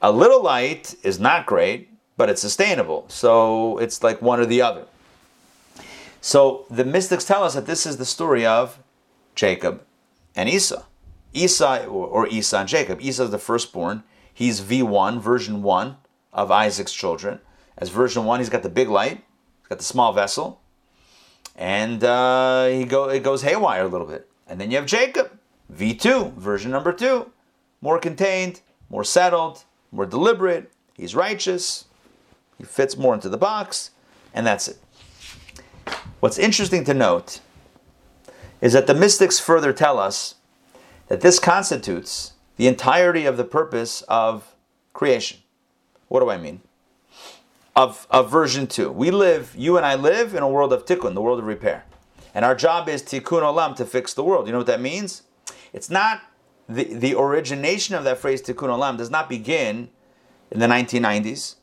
A little light is not great, but it's sustainable. So it's like one or the other. So the mystics tell us that this is the story of Jacob and Esau. Esau, or Esau and Jacob. Esau is the firstborn. He's V one, version one of Isaac's children. As version one, he's got the big light. He's got the small vessel. And uh, he go it goes haywire a little bit. And then you have Jacob, V two, version number two. More contained, more settled, more deliberate. He's righteous. He fits more into the box. And that's it. What's interesting to note is that the mystics further tell us that this constitutes the entirety of the purpose of creation. What do I mean? Of, of version two. We live, you and I live in a world of tikkun, the world of repair. And our job is tikkun olam, to fix the world. You know what that means? It's not, the, the origination of that phrase tikkun olam does not begin in the nineteen nineties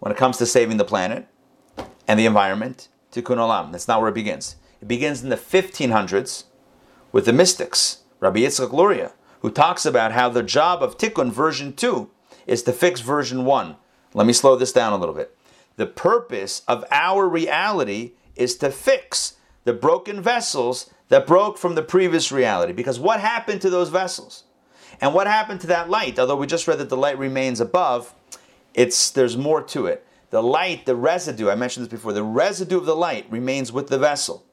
when it comes to saving the planet and the environment. Tikkun olam, that's not where it begins. It begins in the fifteen hundreds with the mystics, Rabbi Yitzchak Luria, who talks about how the job of tikkun version two is to fix version one. Let me slow this down a little bit. The purpose of our reality is to fix the broken vessels that broke from the previous reality. Because what happened to those vessels? And what happened to that light? Although we just read that the light remains above, it's there's more to it. The light, the residue, I mentioned this before, the residue of the light remains with the vessel,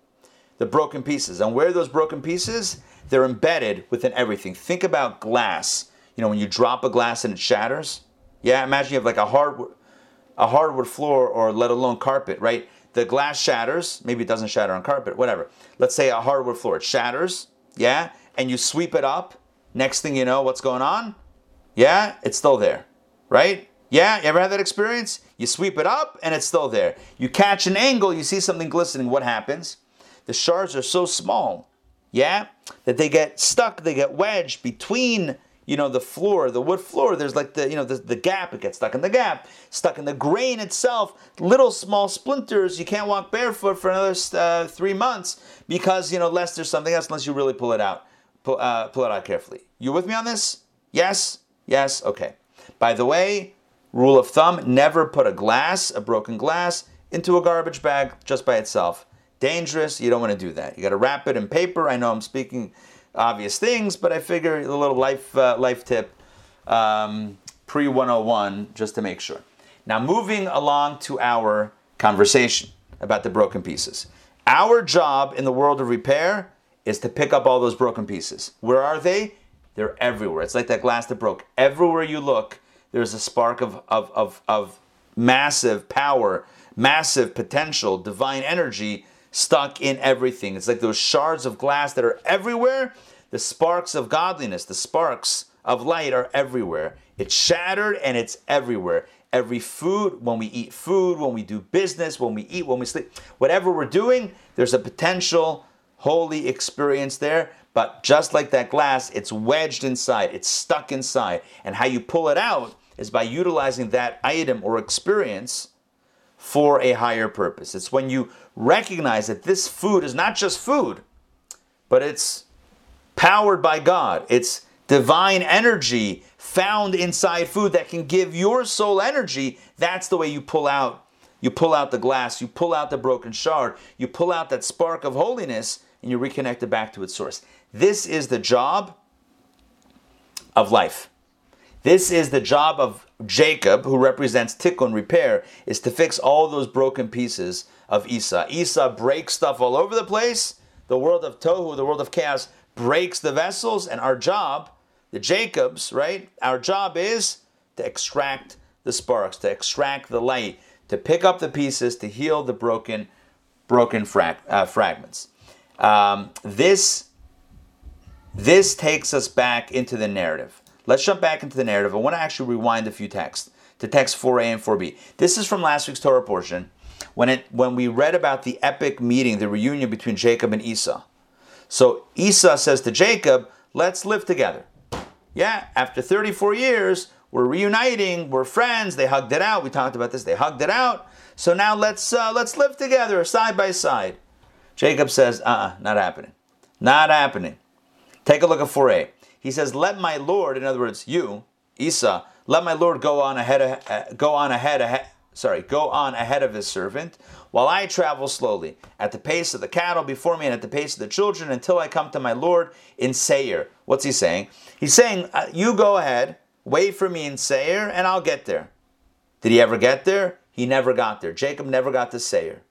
the broken pieces. And where are those broken pieces? They're embedded within everything. Think about glass. You know, when you drop a glass and it shatters. Yeah, imagine you have like a hardwood, a hardwood floor, or let alone carpet, right? The glass shatters. Maybe it doesn't shatter on carpet, whatever. Let's say a hardwood floor. It shatters, yeah? And you sweep it up. Next thing you know, what's going on? Yeah, it's still there, right? Yeah, you ever had that experience? You sweep it up and it's still there. You catch an angle, you see something glistening. What happens? The shards are so small, yeah, that they get stuck, they get wedged between, you know, the floor, the wood floor. There's like the, you know, the, the gap, it gets stuck in the gap, stuck in the grain itself, little small splinters. You can't walk barefoot for another uh, three months because, you know, unless there's something else, unless you really pull it out, pull, uh, pull it out carefully. You with me on this? Yes? Yes? Okay. By the way, rule of thumb, never put a glass, a broken glass, into a garbage bag just by itself. Dangerous, you don't want to do that. You got to wrap it in paper. I know I'm speaking obvious things, but I figure a little life uh, life tip, um, pre one oh one, just to make sure. Now, moving along to our conversation about the broken pieces. Our job in the world of repair is to pick up all those broken pieces. Where are they? They're everywhere. It's like that glass that broke. Everywhere you look, there's a spark of, of, of, of massive power, massive potential, divine energy stuck in everything. It's like those shards of glass that are everywhere. The sparks of godliness, the sparks of light are everywhere. It's shattered and it's everywhere. Every food, when we eat food, when we do business, when we eat, when we sleep, whatever we're doing, there's a potential holy experience there. But just like that glass, it's wedged inside. It's stuck inside. And how you pull it out is by utilizing that item or experience for a higher purpose. It's when you recognize that this food is not just food, but it's powered by God. It's divine energy found inside food that can give your soul energy. That's the way you pull out. You pull out the glass. You pull out the broken shard. You pull out that spark of holiness and you reconnect it back to its source. This is the job of life. This is the job of Jacob, who represents tikkun, repair, is to fix all those broken pieces of Esau. Esau breaks stuff all over the place. The world of Tohu, the world of chaos, breaks the vessels. And our job, the Jacobs, right? Our job is to extract the sparks, to extract the light, to pick up the pieces, to heal the broken, broken frag- uh, fragments. Um, this this takes us back into the narrative. Let's jump back into the narrative. I want to actually rewind a few texts to text four A and four B. This is from last week's Torah portion when it when we read about the epic meeting, the reunion between Jacob and Esau. So Esau says to Jacob, "Let's live together." Yeah, after thirty-four years, we're reuniting. We're friends. They hugged it out. We talked about this. They hugged it out. So now let's uh, let's live together, side by side. Jacob says, uh-uh, not happening. Not happening. Take a look at four A. He says, let my Lord, in other words, you, Esau, let my Lord go on ahead, of, uh, go on ahead, ahead, sorry, go on ahead of his servant, while I travel slowly, at the pace of the cattle before me and at the pace of the children, until I come to my Lord in Seir. What's he saying? He's saying, uh, you go ahead, wait for me in Seir, and I'll get there. Did he ever get there? He never got there. Jacob never got to Seir.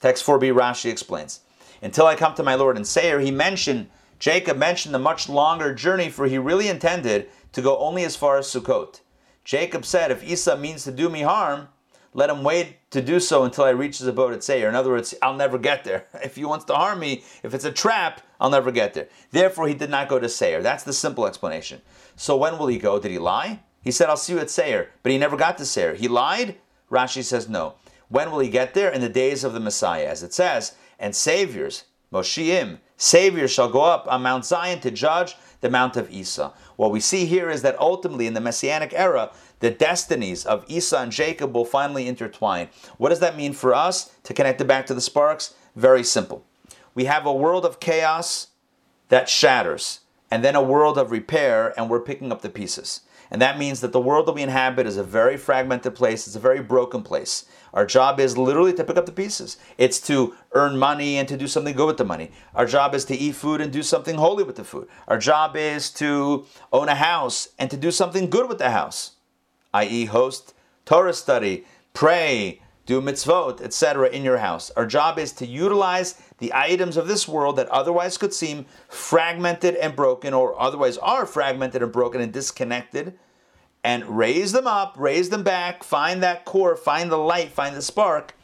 Text four B, Rashi explains, until I come to my Lord in Seir, he mentioned, Jacob mentioned the much longer journey, for he really intended to go only as far as Sukkot. Jacob said, if Esau means to do me harm, let him wait to do so until I reach his abode at Seir. In other words, I'll never get there. If he wants to harm me, if it's a trap, I'll never get there. Therefore, he did not go to Seir. That's the simple explanation. So when will he go? Did he lie? He said, I'll see you at Seir, but he never got to Seir. He lied? Rashi says no. When will he get there? In the days of the Messiah, as it says, and saviors, Moshiim, saviors shall go up on Mount Zion to judge the Mount of Esau. What we see here is that ultimately in the Messianic era, the destinies of Esau and Jacob will finally intertwine. What does that mean for us? To connect it back to the sparks? Very simple. We have a world of chaos that shatters, and then a world of repair, and we're picking up the pieces. And that means that the world that we inhabit is a very fragmented place. It's a very broken place. Our job is literally to pick up the pieces. It's to earn money and to do something good with the money. Our job is to eat food and do something holy with the food. Our job is to own a house and to do something good with the house, that is host Torah study, pray, do mitzvot, et cetera in your house. Our job is to utilize the items of this world that otherwise could seem fragmented and broken, or otherwise are fragmented and broken and disconnected, and raise them up, raise them back, find that core, find the light, find the spark,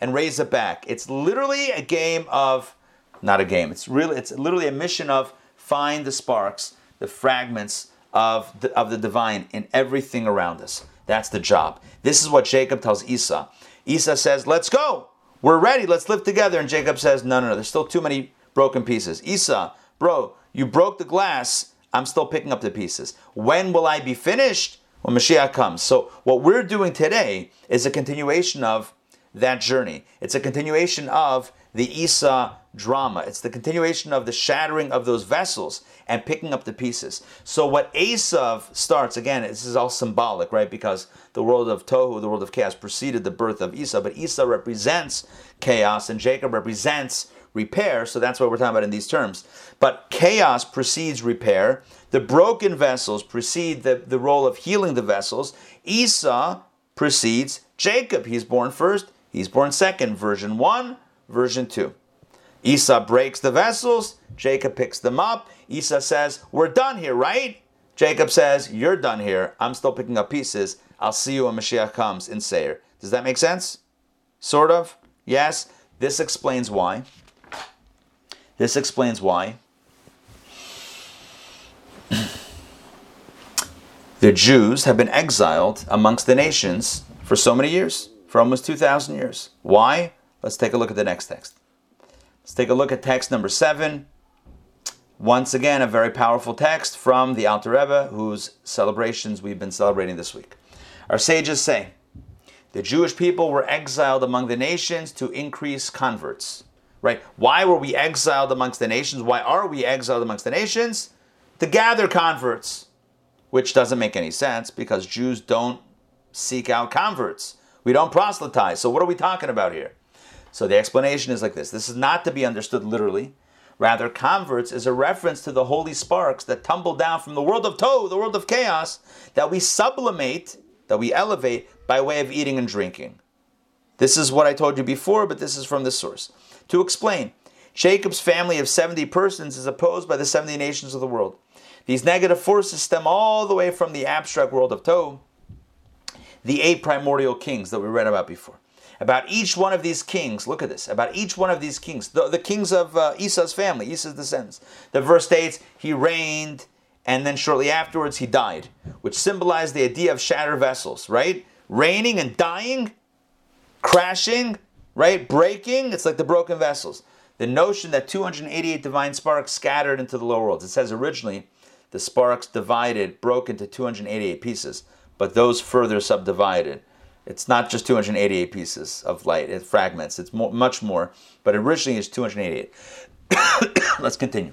and raise it back. It's literally a game of, not a game, it's really, it's literally a mission of find the sparks, the fragments of the, of the divine in everything around us. That's the job. This is what Jacob tells Esau. Esau says, let's go. We're ready. Let's live together. And Jacob says, no, no, no. There's still too many broken pieces. Esau, bro, you broke the glass. I'm still picking up the pieces. When will I be finished? When Mashiach comes. So what we're doing today is a continuation of that journey. It's a continuation of the Esau drama. It's the continuation of the shattering of those vessels and picking up the pieces. So what Esau starts, again, this is all symbolic, right? Because the world of Tohu, the world of chaos, preceded the birth of Esau. But Esau represents chaos and Jacob represents repair. So that's what we're talking about in these terms. But chaos precedes repair. The broken vessels precede the, the role of healing the vessels. Esau precedes Jacob. He's born first. He's born second. Version one, version two. Esau breaks the vessels. Jacob picks them up. Esau says, we're done here, right? Jacob says, you're done here. I'm still picking up pieces. I'll see you when Mashiach comes in Seir. Does that make sense? Sort of? Yes? This explains why. This explains why the Jews have been exiled amongst the nations for so many years, for almost two thousand years. Why? Let's take a look at the next text. Let's take a look at text number seven. Once again, a very powerful text from the Alter Rebbe, whose celebrations we've been celebrating this week. Our sages say, the Jewish people were exiled among the nations to increase converts. Right? Why were we exiled amongst the nations? Why are we exiled amongst the nations? To gather converts, which doesn't make any sense because Jews don't seek out converts. We don't proselytize. So what are we talking about here? So the explanation is like this. This is not to be understood literally. Rather, converts is a reference to the holy sparks that tumble down from the world of Tohu, the world of chaos, that we sublimate, that we elevate by way of eating and drinking. This is what I told you before, but this is from this source. To explain, Jacob's family of seventy persons is opposed by the seventy nations of the world. These negative forces stem all the way from the abstract world of Tohu, the eight primordial kings that we read about before. about each one of these kings, look at this, about each one of these kings, the, the kings of uh, Esau's family, Esau's descendants. The verse states, he reigned, and then shortly afterwards he died, which symbolized the idea of shattered vessels, right? Reigning and dying, crashing, right? Breaking, it's like the broken vessels. The notion that two hundred eighty-eight divine sparks scattered into the lower worlds. It says originally, the sparks divided, broke into two hundred eighty-eight pieces, but those further subdivided. It's not just two hundred eighty-eight pieces of light, it fragments, it's more, much more, but originally it's two hundred eighty-eight. Let's continue.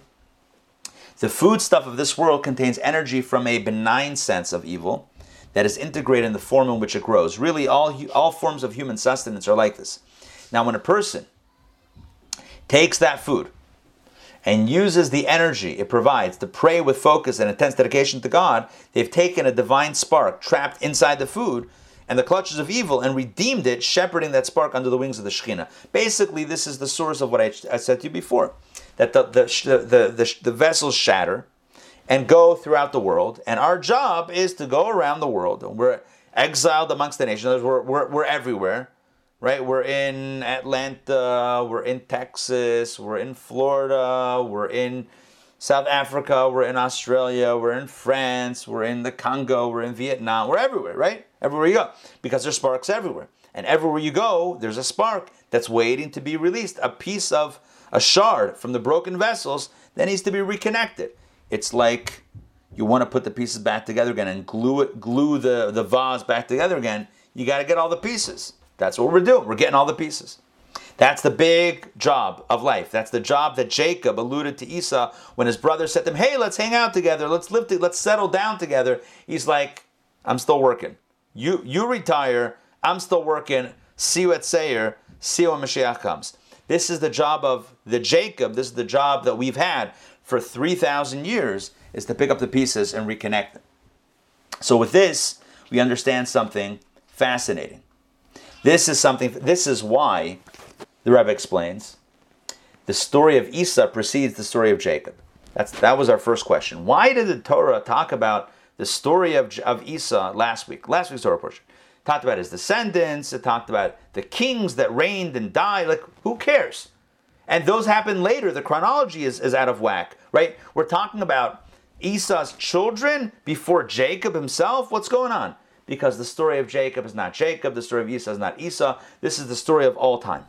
The foodstuff of this world contains energy from a benign sense of evil that is integrated in the form in which it grows. Really, all, all forms of human sustenance are like this. Now, when a person takes that food and uses the energy it provides to pray with focus and intense dedication to God, they've taken a divine spark trapped inside the food and the clutches of evil and redeemed it, shepherding that spark under the wings of the Shekhinah. Basically, this is the source of what I, I said to you before, that the the, the, the, the the vessels shatter and go throughout the world, and our job is to go around the world. And we're exiled amongst the nations, we're, we're, we're everywhere, right? We're in Atlanta, we're in Texas, we're in Florida, we're in South Africa, we're in Australia, we're in France, we're in the Congo, we're in Vietnam, we're everywhere, right? Everywhere you go, because there's sparks everywhere. And everywhere you go, there's a spark that's waiting to be released, a piece of, a shard from the broken vessels that needs to be reconnected. It's like you want to put the pieces back together again and glue it, glue the, the vase back together again. You got to get all the pieces. That's what we're doing. We're getting all the pieces. That's the big job of life. That's the job that Jacob alluded to Esau when his brother said to him, hey, let's hang out together. Let's live to, let's settle down together. He's like, I'm still working. You you retire. I'm still working. See you at Seir. See you when Mashiach comes. This is the job of the Jacob. This is the job that we've had for three thousand years, is to pick up the pieces and reconnect them. So with this, we understand something fascinating. This is something, this is why the Rebbe explains, the story of Esau precedes the story of Jacob. That's, that was our first question. Why did the Torah talk about the story of, of Esau last week? Last week's Torah portion. It talked about his descendants. It talked about the kings that reigned and died. Like, who cares? And those happened later. The chronology is, is out of whack, right? We're talking about Esau's children before Jacob himself. What's going on? Because the story of Jacob is not Jacob. The story of Esau is not Esau. This is the story of all time.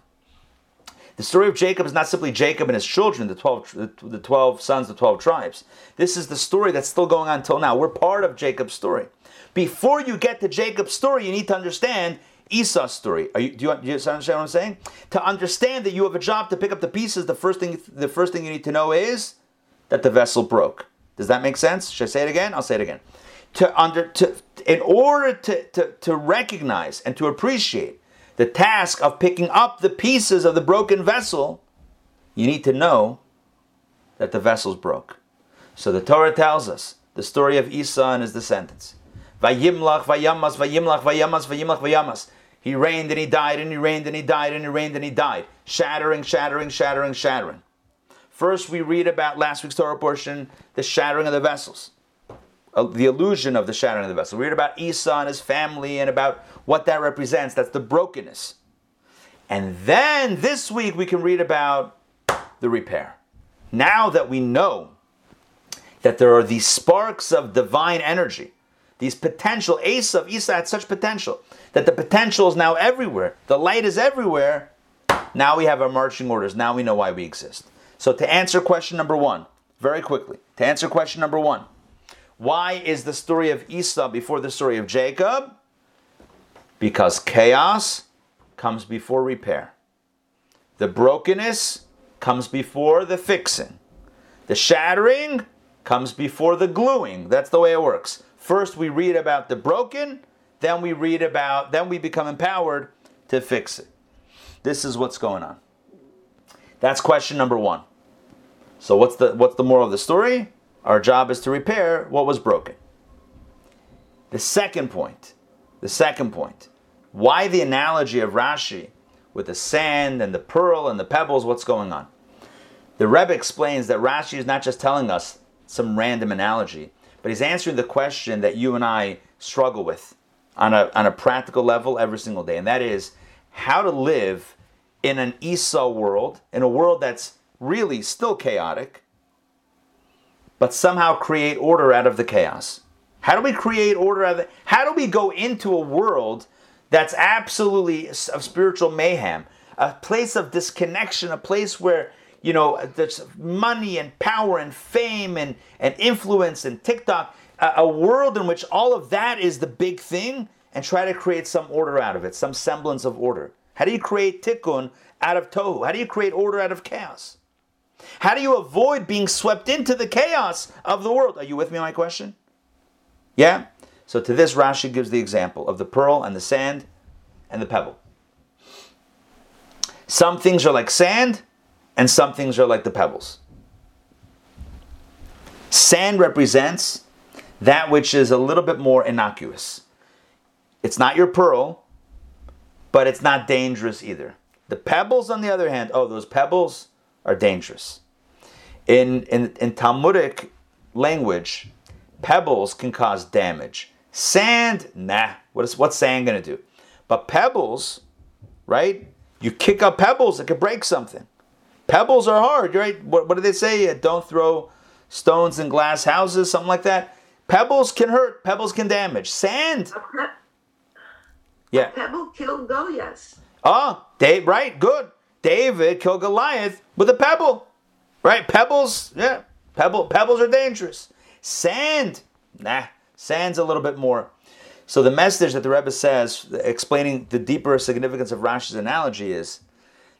The story of Jacob is not simply Jacob and his children, the twelve, the twelve sons, the twelve tribes. This is the story that's still going on until now. We're part of Jacob's story. Before you get to Jacob's story, you need to understand Esau's story. Are you, do, you, do you understand what I'm saying? To understand that you have a job to pick up the pieces, the first thing, the first thing you need to know is that the vessel broke. Does that make sense? Should I say it again? I'll say it again. To under, to, in order to, to, to recognize and to appreciate the task of picking up the pieces of the broken vessel, you need to know that the vessel's broke. So the Torah tells us the story of Esau and his descendants. Vayimlach, vayamas, vayimlach, vayamas, vayimlach, vayamas. He reigned and he died and he reigned and he died and he reigned and he died. Shattering, shattering, shattering, shattering. First we read about last week's Torah portion, the shattering of the vessels. The illusion of the shattering of the vessel. We read about Esau and his family and about what that represents. That's the brokenness. And then this week we can read about the repair. Now that we know that there are these sparks of divine energy, these potential, Esau, Esau had such potential, that the potential is now everywhere. The light is everywhere. Now we have our marching orders. Now we know why we exist. So to answer question number one, very quickly, to answer question number one, why is the story of Esau before the story of Jacob? Because chaos comes before repair. The brokenness comes before the fixing. The shattering comes before the gluing. That's the way it works. First we read about the broken, then we read about, then we become empowered to fix it. This is what's going on. That's question number one. So what's the what's the moral of the story? Our job is to repair what was broken. The second point, the second point, why the analogy of Rashi with the sand and the pearl and the pebbles, what's going on? The Rebbe explains that Rashi is not just telling us some random analogy, but he's answering the question that you and I struggle with on a, on a practical level every single day, and that is, how to live in an Esau world, in a world that's really still chaotic, but somehow create order out of the chaos. How do we create order out of it? How do we go into a world that's absolutely of spiritual mayhem, a place of disconnection, a place where, you know, there's money and power and fame and, and influence and TikTok, a, a world in which all of that is the big thing, and try to create some order out of it, some semblance of order. How do you create tikkun out of tohu? How do you create order out of chaos? How do you avoid being swept into the chaos of the world? Are you with me on my question? Yeah? So to this, Rashi gives the example of the pearl and the sand and the pebble. Some things are like sand, and some things are like the pebbles. Sand represents that which is a little bit more innocuous. It's not your pearl, but it's not dangerous either. The pebbles, on the other hand, oh, those pebbles are dangerous. In, in, in Talmudic language, pebbles can cause damage. Sand, nah, what is, what's sand going to do? But pebbles, right? You kick up pebbles, it could break something. Pebbles are hard, right? What, what do they say? Don't throw stones in glass houses, something like that. Pebbles can hurt, pebbles can damage. Sand. Yeah. A pebble killed Goliath. Oh, Dave, right, good. David killed Goliath with a pebble, right? Pebbles, yeah, pebble, pebbles are dangerous. Sand, nah, sand's a little bit more. So the message that the Rebbe says, explaining the deeper significance of Rashi's analogy, is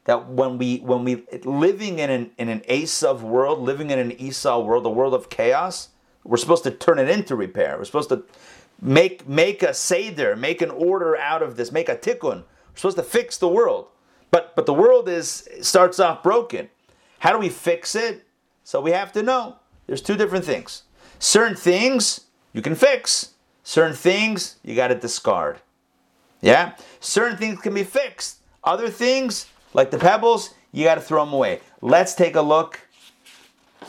that when we when we living in an in an Esau world, living in an Esau world, a world of chaos, we're supposed to turn it into repair. We're supposed to make make a seder, make an order out of this, make a tikkun. We're supposed to fix the world. But but the world is starts off broken. How do we fix it? So we have to know. There's two different things. Certain things you can fix. Certain things you got to discard. Yeah? Certain things can be fixed. Other things, like the pebbles, you got to throw them away. Let's take a look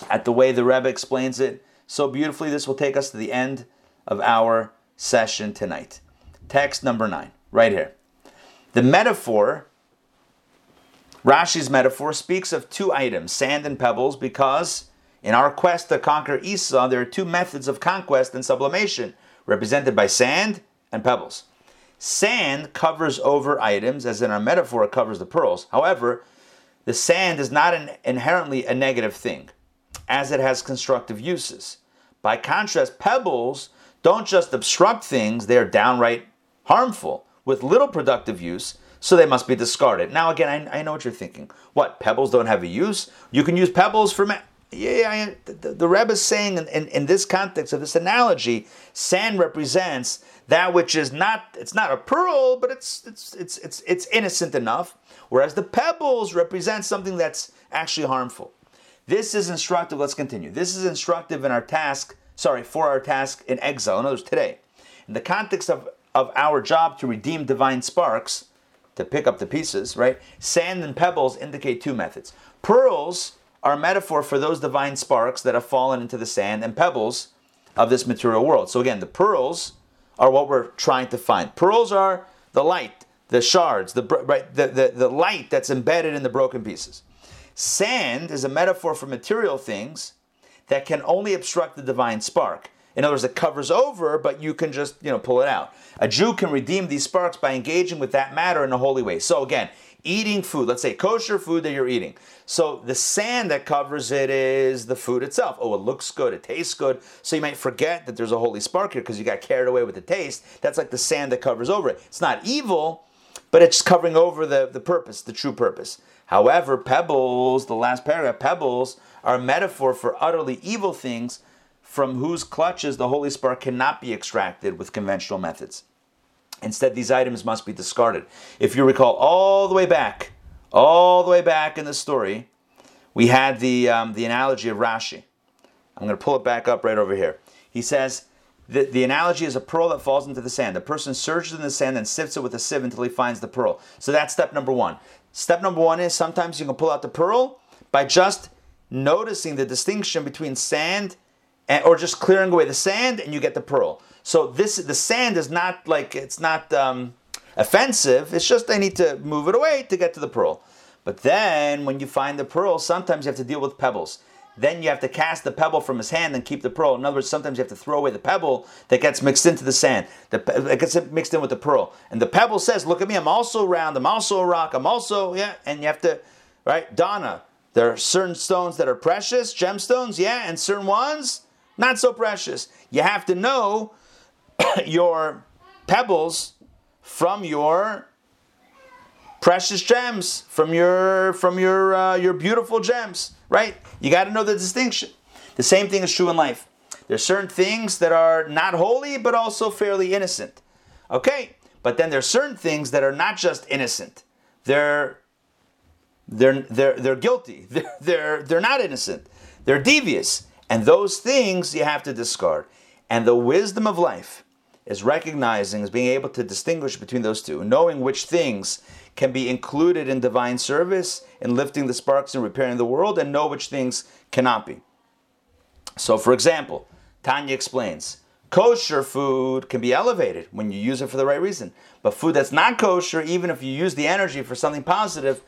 at the way the Rebbe explains it so beautifully. This will take us to the end of our session tonight. Text number nine, right here. The metaphor... Rashi's metaphor speaks of two items, sand and pebbles, because in our quest to conquer Esau, there are two methods of conquest and sublimation, represented by sand and pebbles. Sand covers over items, as in our metaphor, it covers the pearls. However, the sand is not an inherently a negative thing, as it has constructive uses. By contrast, pebbles don't just obstruct things, they are downright harmful, with little productive use, so they must be discarded. Now, again, I, I know what you're thinking. What, pebbles don't have a use? You can use pebbles for... Ma- yeah, yeah, yeah. The, the Rebbe is saying in, in, in this context of this analogy, sand represents that which is not... It's not a pearl, but it's it's it's it's it's innocent enough, whereas the pebbles represent something that's actually harmful. This is instructive. Let's continue. This is instructive in our task... Sorry, for our task in exile. In other words, today. In the context of, of our job to redeem divine sparks... to pick up the pieces, right? Sand and pebbles indicate two methods. Pearls are a metaphor for those divine sparks that have fallen into the sand and pebbles of this material world. So again, the pearls are what we're trying to find. Pearls are the light, the shards, the right, the, the, the light that's embedded in the broken pieces. Sand is a metaphor for material things that can only obstruct the divine spark. In other words, it covers over, but you can just, you know, pull it out. A Jew can redeem these sparks by engaging with that matter in a holy way. So again, eating food, let's say kosher food that you're eating. So the sand that covers it is the food itself. Oh, it looks good, it tastes good. So you might forget that there's a holy spark here because you got carried away with the taste. That's like the sand that covers over it. It's not evil, but it's covering over the, the purpose, the true purpose. However, pebbles, the last paragraph, pebbles are a metaphor for utterly evil things from whose clutches the holy spark cannot be extracted with conventional methods. Instead, these items must be discarded. If you recall all the way back, all the way back in the story, we had the um, the analogy of Rashi. I'm going to pull it back up right over here. He says, the, the analogy is a pearl that falls into the sand. The person searches in the sand and sifts it with a sieve until he finds the pearl. So that's step number one. Step number one is sometimes you can pull out the pearl by just noticing the distinction between sand And, or just clearing away the sand, and you get the pearl. So this, the sand is not like, it's not um, offensive. It's just they need to move it away to get to the pearl. But then when you find the pearl, sometimes you have to deal with pebbles. Then you have to cast the pebble from his hand and keep the pearl. In other words, sometimes you have to throw away the pebble that gets mixed into the sand. The, it gets mixed in with the pearl. And the pebble says, look at me, I'm also round, I'm also a rock, I'm also, yeah. And you have to, right, Donna, there are certain stones that are precious, gemstones, yeah, and certain ones, not so precious. You have to know your pebbles from your precious gems, from your, from your, uh, your beautiful gems. Right? You got to know the distinction. The same thing is true in life. There's certain things that are not holy, but also fairly innocent. Okay? But then there's certain things that are not just innocent. They're they're they're they're guilty. They're they're, they're not innocent. They're devious. And those things you have to discard. And the wisdom of life is recognizing, is being able to distinguish between those two, knowing which things can be included in divine service, in lifting the sparks and repairing the world, and know which things cannot be. So, for example, Tanya explains, kosher food can be elevated when you use it for the right reason. But food that's not kosher, even if you use the energy for something positive,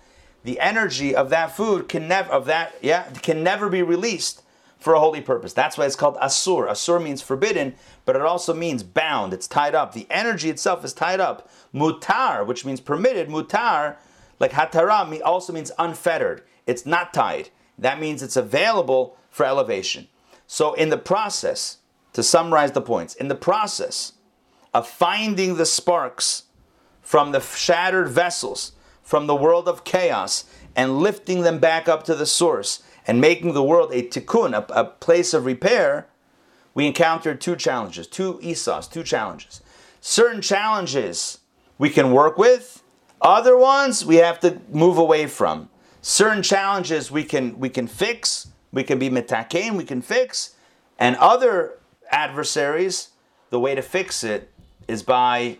the energy of that food can never of that yeah can never be released for a holy purpose. That's why it's called asur. Asur means forbidden, but it also means bound. It's tied up. The energy itself is tied up. Mutar, which means permitted. Mutar, like hatara, also means unfettered. It's not tied. That means it's available for elevation. So in the process, to summarize the points, in the process of finding the sparks from the shattered vessels, from the world of chaos, and lifting them back up to the source, and making the world a tikkun, a, a place of repair, we encountered two challenges, two Esau's, two challenges. Certain challenges we can work with, other ones we have to move away from. Certain challenges we can we can fix, we can be mitaken, we can fix, and other adversaries, the way to fix it is by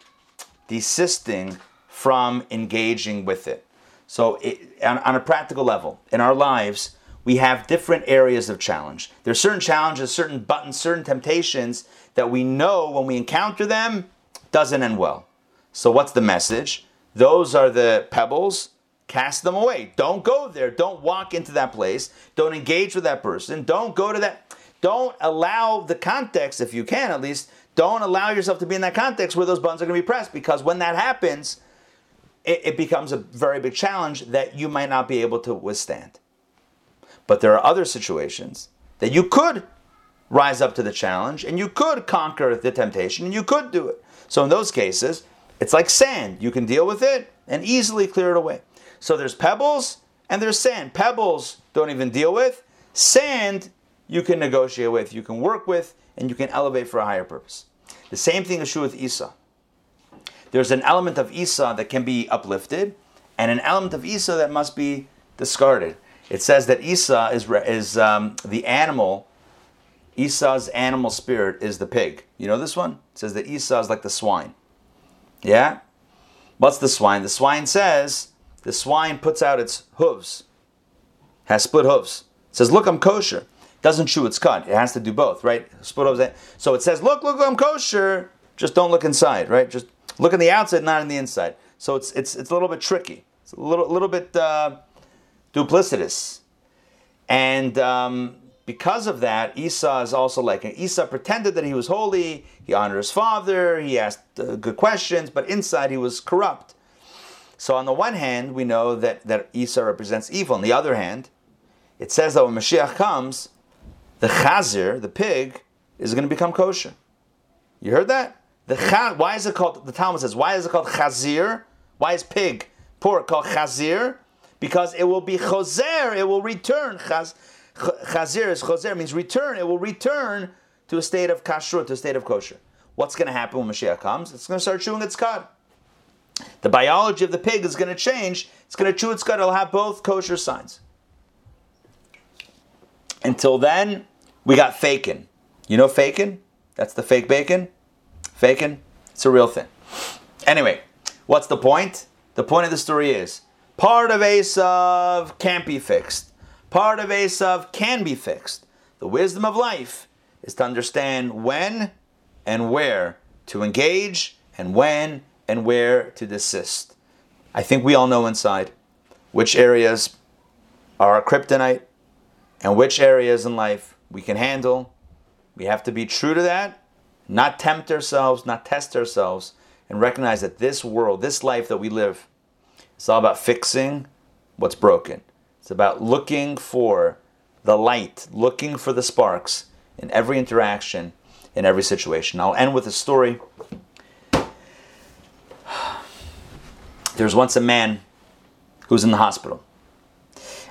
desisting from engaging with it. So it, on, on a practical level, in our lives, we have different areas of challenge. There are certain challenges, certain buttons, certain temptations that we know when we encounter them doesn't end well. So what's the message? Those are the pebbles. Cast them away. Don't go there. Don't walk into that place. Don't engage with that person. Don't go to that. Don't allow the context, if you can at least, don't allow yourself to be in that context where those buttons are going to be pressed, because when that happens, it, it becomes a very big challenge that you might not be able to withstand. But there are other situations that you could rise up to the challenge and you could conquer the temptation and you could do it. So in those cases, it's like sand. You can deal with it and easily clear it away. So there's pebbles and there's sand. Pebbles don't even deal with. Sand you can negotiate with, you can work with, and you can elevate for a higher purpose. The same thing is true with Esau. There's an element of Esau that can be uplifted and an element of Esau that must be discarded. It says that Esau is is um, the animal. Esau's animal spirit is the pig. You know this one? It says that Esau is like the swine. Yeah? What's the swine? The swine says, the swine puts out its hooves, has split hooves. It says, look, I'm kosher. Doesn't chew its cud. It has to do both, right? Split hooves. So it says, look, look, I'm kosher. Just don't look inside, right? Just look on the outside, not on the inside. So it's it's it's a little bit tricky. It's a little, little bit... Uh, duplicitous. And um, because of that, Esau is also like him. Esau pretended that he was holy, he honored his father, he asked uh, good questions, but inside he was corrupt. So on the one hand, we know that, that Esau represents evil. On the other hand, it says that when Mashiach comes, the chazir, the pig, is going to become kosher. You heard that? The ch- Why is it called, the Talmud says, why is it called chazir? Why is pig, pork, called chazir? Because it will be chozer, it will return. Chaz, chazir is chozer, means return. It will return to a state of kashrut, to a state of kosher. What's going to happen when Mashiach comes? It's going to start chewing its cud. The biology of the pig is going to change. It's going to chew its cud. It'll have both kosher signs. Until then, we got faken. You know faken? That's the fake bacon. Faken, it's a real thing. Anyway, what's the point? The point of the story is, part of Esav can't be fixed. Part of Esav can be fixed. The wisdom of life is to understand when and where to engage and when and where to desist. I think we all know inside which areas are our kryptonite and which areas in life we can handle. We have to be true to that, not tempt ourselves, not test ourselves, and recognize that this world, this life that we live, it's all about fixing what's broken. It's about looking for the light, looking for the sparks in every interaction, in every situation. I'll end with a story. There was once a man who was in the hospital.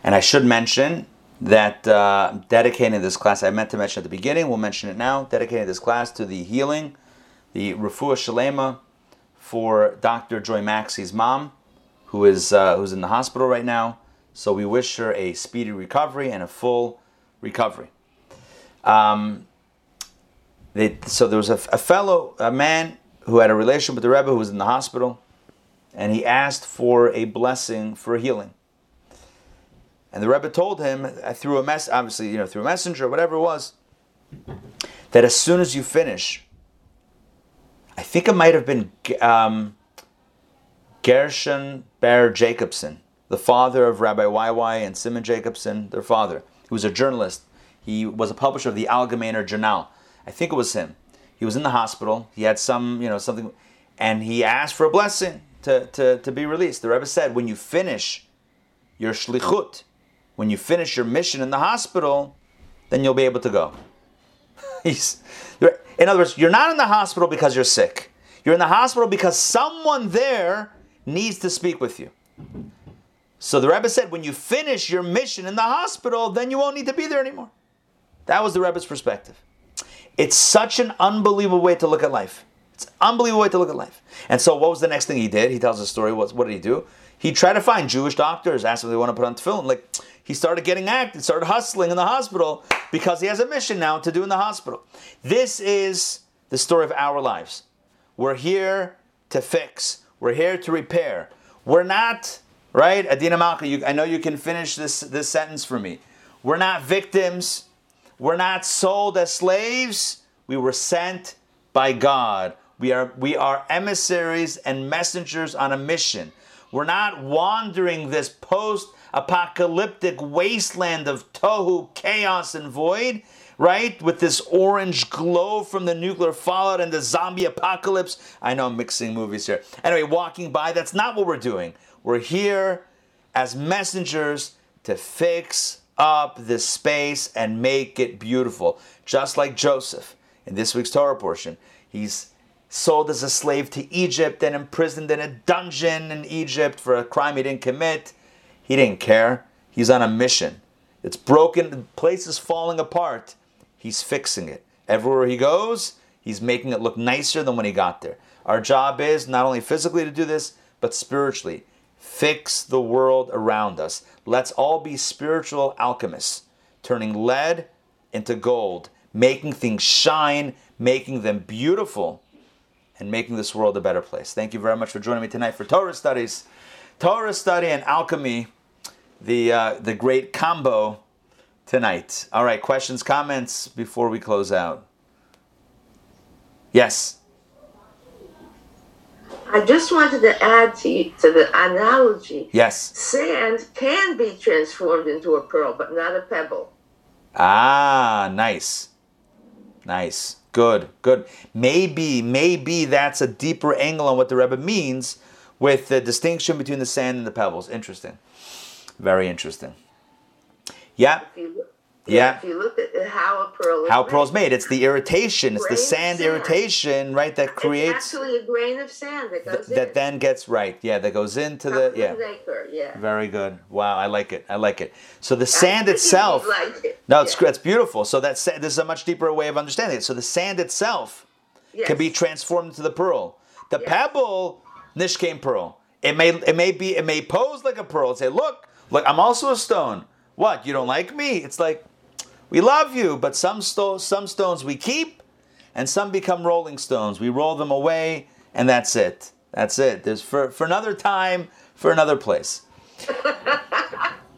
And I should mention that uh, dedicating this class, I meant to mention at the beginning, we'll mention it now, dedicating this class to the healing, the refuah shalema for Doctor Joy Maxey's mom, who is uh, who's in the hospital right now. So we wish her a speedy recovery and a full recovery. Um, they, so there was a, a fellow, a man who had a relationship with the Rebbe who was in the hospital, and he asked for a blessing for healing. And the Rebbe told him through a mess, obviously, you know, through a messenger, whatever it was, that as soon as you finish, I think it might have been um, Gershon Ber Jacobson, the father of Rabbi Y Y and Simon Jacobson, their father, who was a journalist. He was a publisher of the Algemeiner Journal. I think it was him. He was in the hospital. He had some, you know, something, and he asked for a blessing to, to, to be released. The Rebbe said, when you finish your shlichut, when you finish your mission in the hospital, then you'll be able to go. He's, in other words, you're not in the hospital because you're sick. You're in the hospital because someone there needs to speak with you. So the Rebbe said, when you finish your mission in the hospital, then you won't need to be there anymore. That was the Rebbe's perspective. It's such an unbelievable way to look at life. It's an unbelievable way to look at life. And so what was the next thing he did? He tells the story. What, what did he do? He tried to find Jewish doctors, asked if they want to put on tefillin. Like, he started getting active, started hustling in the hospital because he has a mission now to do in the hospital. This is the story of our lives. We're here to fix. We're here to repair. We're not, right? Adina Malka, you, I know you can finish this, this sentence for me. We're not victims. We're not sold as slaves. We were sent by God. We are, we are emissaries and messengers on a mission. We're not wandering this post-apocalyptic wasteland of tohu, chaos, and void, right? With this orange glow from the nuclear fallout and the zombie apocalypse. I know I'm mixing movies here. Anyway, walking by, that's not what we're doing. We're here as messengers to fix up this space and make it beautiful. Just like Joseph in this week's Torah portion. He's sold as a slave to Egypt and imprisoned in a dungeon in Egypt for a crime he didn't commit. He didn't care. He's on a mission. It's broken. The place is falling apart. He's fixing it. Everywhere he goes, he's making it look nicer than when he got there. Our job is not only physically to do this, but spiritually. Fix the world around us. Let's all be spiritual alchemists, turning lead into gold, making things shine, making them beautiful, and making this world a better place. Thank you very much for joining me tonight for Torah Studies. Torah Study and Alchemy, the uh, the great combo tonight. All right, questions, comments before we close out? Yes? I just wanted to add to, you, to the analogy. Yes. Sand can be transformed into a pearl, but not a pebble. Ah, nice. Nice. Good, good. Maybe, maybe that's a deeper angle on what the Rebbe means with the distinction between the sand and the pebbles. Interesting. Very interesting. Yeah. If you look, yeah. If you look at how a pearl is how made. How pearl's made. It's the irritation. It's the sand, sand irritation, right, that creates... It's actually a grain of sand that goes th- in. That then gets, right, yeah, that goes into how the... Yeah. An acre, yeah. Very good. Wow, I like it. I like it. So the I sand itself... Like it. No, it's, yeah. It's beautiful. So that's, this is a much deeper way of understanding it. So the sand itself yes. can be transformed into the pearl. The yes. pebble... Nishkein pearl. It may it may be it may pose like a pearl and say, look, look, I'm also a stone. What, you don't like me? It's like, we love you, but some sto- some stones we keep and some become rolling stones. We roll them away and that's it. That's it. There's for, for another time, for another place.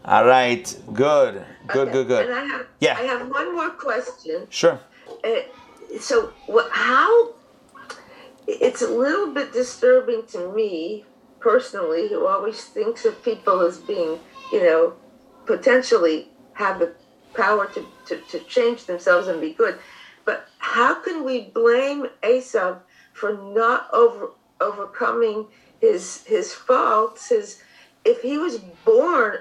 All right. Good. Good, okay. good, good. And I have, yeah. I have one more question. Sure. Uh, so, wh- how... it's a little bit disturbing to me personally, who always thinks of people as being, you know, potentially have the power to, to, to change themselves and be good. But how can we blame Esau for not over, overcoming his his faults? His, if he was born,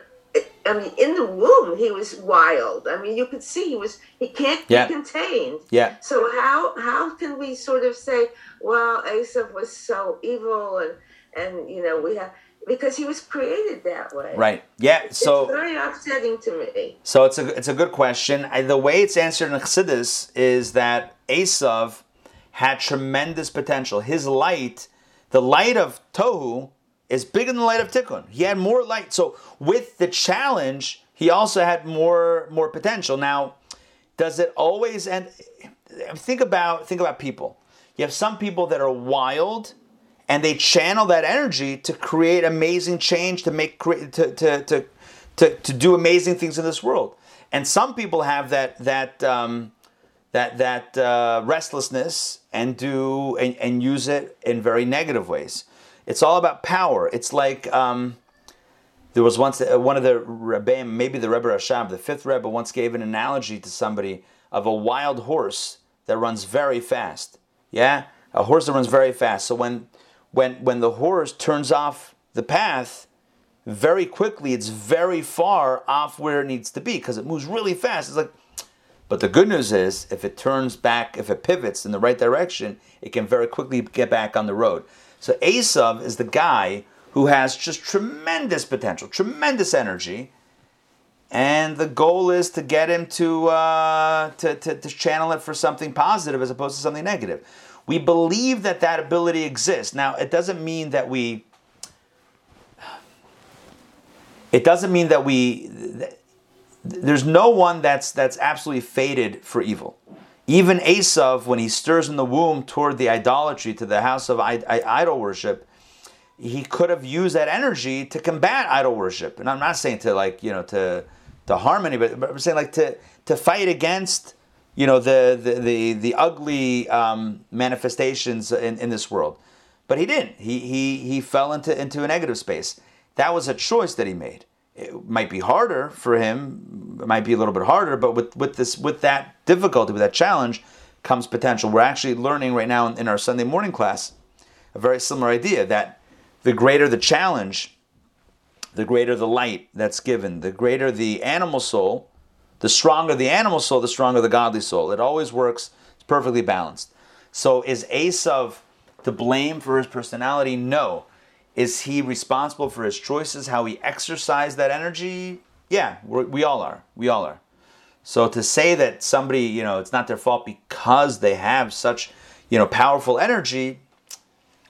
I mean, in the womb, he was wild. I mean, you could see he was, he can't yeah. be contained. Yeah. So how how can we sort of say, well, Esau was so evil and, and you know, we have, because he was created that way. Right. Yeah. It's, so it's very upsetting to me. So it's a it's a good question. I, the way it's answered in Chassidus is that Esau had tremendous potential. His light, the light of Tohu, is bigger than the light of Tikkun. He had more light. So with the challenge, he also had more more potential. Now, does it always end? Think about think about people. You have some people that are wild, and they channel that energy to create amazing change, to make to to to to, to do amazing things in this world. And some people have that that um, that that uh, restlessness and do and, and use it in very negative ways. It's all about power. It's like um, there was once uh, one of the Rebbeim, maybe the Rebbe Rashab, the fifth Rebbe, once gave an analogy to somebody of a wild horse that runs very fast. Yeah, a horse that runs very fast. So when When when the horse turns off the path very quickly, it's very far off where it needs to be because it moves really fast. It's like, but the good news is if it turns back, if it pivots in the right direction, it can very quickly get back on the road. So Esau is the guy who has just tremendous potential, tremendous energy, and the goal is to get him to uh, to, to to channel it for something positive as opposed to something negative. We believe that that ability exists. Now, it doesn't mean that we. It doesn't mean that we. That, there's no one that's that's absolutely fated for evil. Even Esau, when he stirs in the womb toward the idolatry, to the house of I, I, idol worship, he could have used that energy to combat idol worship. And I'm not saying to like you know to to harm anybody, but I'm saying like to to fight against. You know, the the the, the ugly um, manifestations in, in this world. But he didn't. He he he fell into, into a negative space. That was a choice that he made. It might be harder for him. It might be a little bit harder, but with, with this with that difficulty, with that challenge, comes potential. We're actually learning right now in our Sunday morning class a very similar idea, that the greater the challenge, the greater the light that's given, the greater the animal soul, the stronger the animal soul, the stronger the godly soul. It always works. It's perfectly balanced. So is Esau to blame for his personality? No. Is he responsible for his choices, how he exercised that energy? Yeah, we're, we all are. We all are. So to say that somebody, you know, it's not their fault because they have such, you know, powerful energy,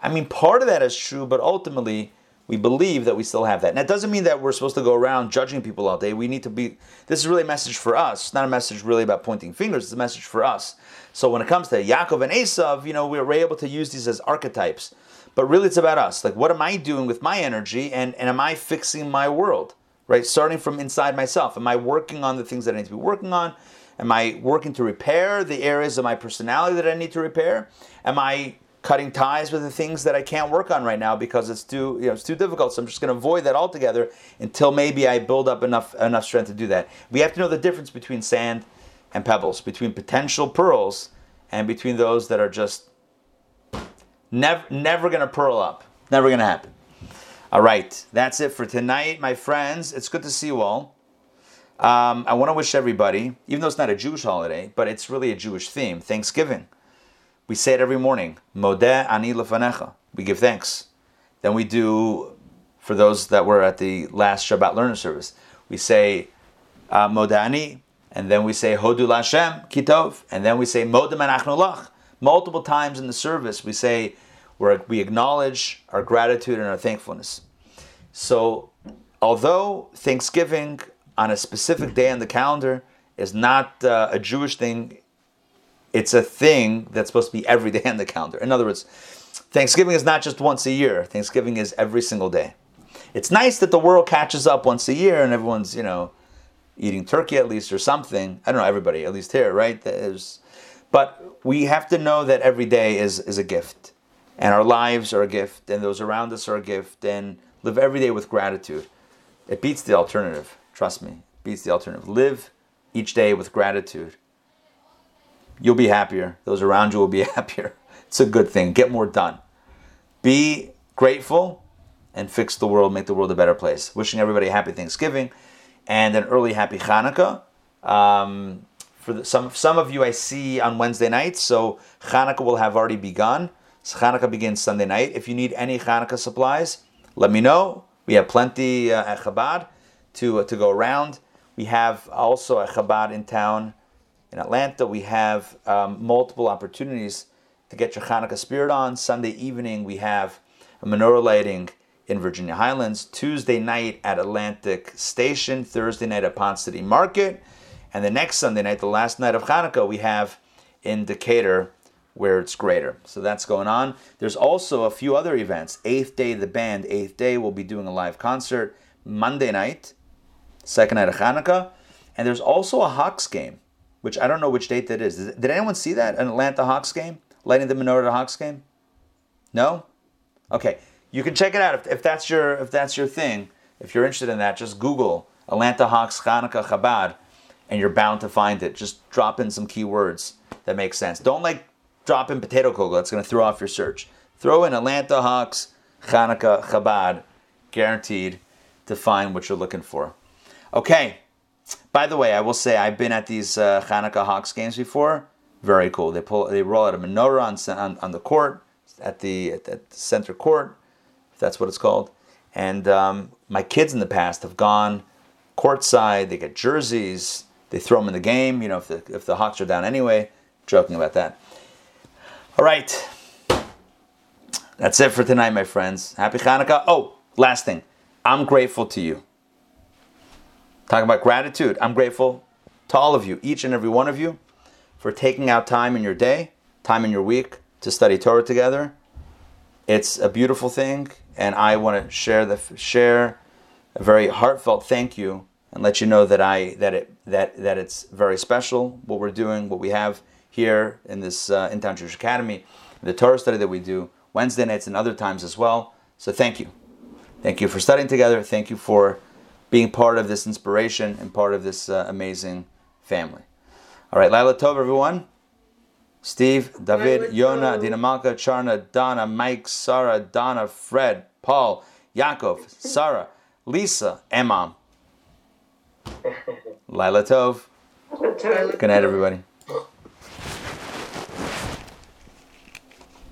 I mean, part of that is true, but ultimately, we believe that we still have that. And that doesn't mean that we're supposed to go around judging people all day. We need to be, this is really a message for us. It's not a message really about pointing fingers. It's a message for us. So when it comes to Yaakov and Esau, you know, we're able to use these as archetypes. But really it's about us. Like, what am I doing with my energy? And, and am I fixing my world? Right? Starting from inside myself. Am I working on the things that I need to be working on? Am I working to repair the areas of my personality that I need to repair? Am I cutting ties with the things that I can't work on right now because it's too, you know, it's too difficult. So I'm just going to avoid that altogether until maybe I build up enough enough strength to do that. We have to know the difference between sand and pebbles, between potential pearls and between those that are just never never going to pearl up, never going to happen. All right, that's it for tonight, my friends. It's good to see you all. Um, I want to wish everybody, even though it's not a Jewish holiday, but it's really a Jewish theme, Thanksgiving. We say it every morning. Modeh ani lefanecha. We give thanks. Then we do, for those that were at the last Shabbat learner service, we say uh, Modeh ani, and then we say Hodu LaShem Kitov, and then we say Modeh anachnu lach. Multiple times in the service, we say where we acknowledge our gratitude and our thankfulness. So, although Thanksgiving on a specific day on the calendar is not uh, a Jewish thing. It's a thing that's supposed to be every day on the calendar. In other words, Thanksgiving is not just once a year. Thanksgiving is every single day. It's nice that the world catches up once a year and everyone's, you know, eating turkey at least or something. I don't know, everybody, at least here, right? There's, but we have to know that every day is, is a gift. and our lives are a gift, and those around us are a gift, and live every day with gratitude. It beats the alternative. Trust me, it beats the alternative. Live each day with gratitude. You'll be happier. Those around you will be happier. It's a good thing. Get more done. Be grateful and fix the world, make the world a better place. Wishing everybody a happy Thanksgiving and an early happy Chanukah. Um, for the, some, some of you I see on Wednesday nights, so Chanukah will have already begun. So Chanukah begins Sunday night. If you need any Chanukah supplies, let me know. We have plenty uh, at Chabad to, uh, to go around. We have also a Chabad in town in Atlanta. We have um, multiple opportunities to get your Chanukah spirit on. Sunday evening, we have a menorah lighting in Virginia Highlands. Tuesday night at Atlantic Station. Thursday night at Pond City Market. And the next Sunday night, the last night of Chanukah, we have in Decatur, where it's greater. So that's going on. There's also a few other events. Eighth Day, the band Eighth Day will be doing a live concert Monday night, second night of Chanukah. And there's also a Hawks game, which I don't know which date that is. Did anyone see that? An Atlanta Hawks game? Lighting the menorah at a Hawks game? No? Okay. You can check it out if, if that's your if that's your thing. If you're interested in that, just Google Atlanta Hawks Chanukah Chabad and you're bound to find it. Just drop in some keywords that make sense. Don't like drop in potato kugel. That's going to throw off your search. Throw in Atlanta Hawks, Chanukah, Chabad. Guaranteed to find what you're looking for. Okay. By the way, I will say I've been at these uh, Chanukah Hawks games before. Very cool. They pull. They roll out a menorah on on, on the court at the at the center court. If that's what it's called. And um, my kids in the past have gone courtside. They get jerseys. They throw them in the game. You know, if the if the Hawks are down anyway. Joking about that. All right. That's it for tonight, my friends. Happy Chanukah. Oh, last thing. I'm grateful to you. Talking about gratitude. I'm grateful to all of you, each and every one of you, for taking out time in your day, time in your week to study Torah together. It's a beautiful thing, and I want to share the share a very heartfelt thank you and let you know that I that it that that it's very special what we're doing, what we have here in this uh, Intown Jewish Academy, the Torah study that we do Wednesday nights and other times as well. So thank you. Thank you for studying together. Thank you for being part of this inspiration and part of this uh, amazing family. All right, Laila Tov, everyone. Steve, David, Yona, Adina Malka, Charna, Donna, Mike, Sarah, Donna, Fred, Paul, Yaakov, Sarah, Lisa, Emam. Laila Tov. Good night, everybody.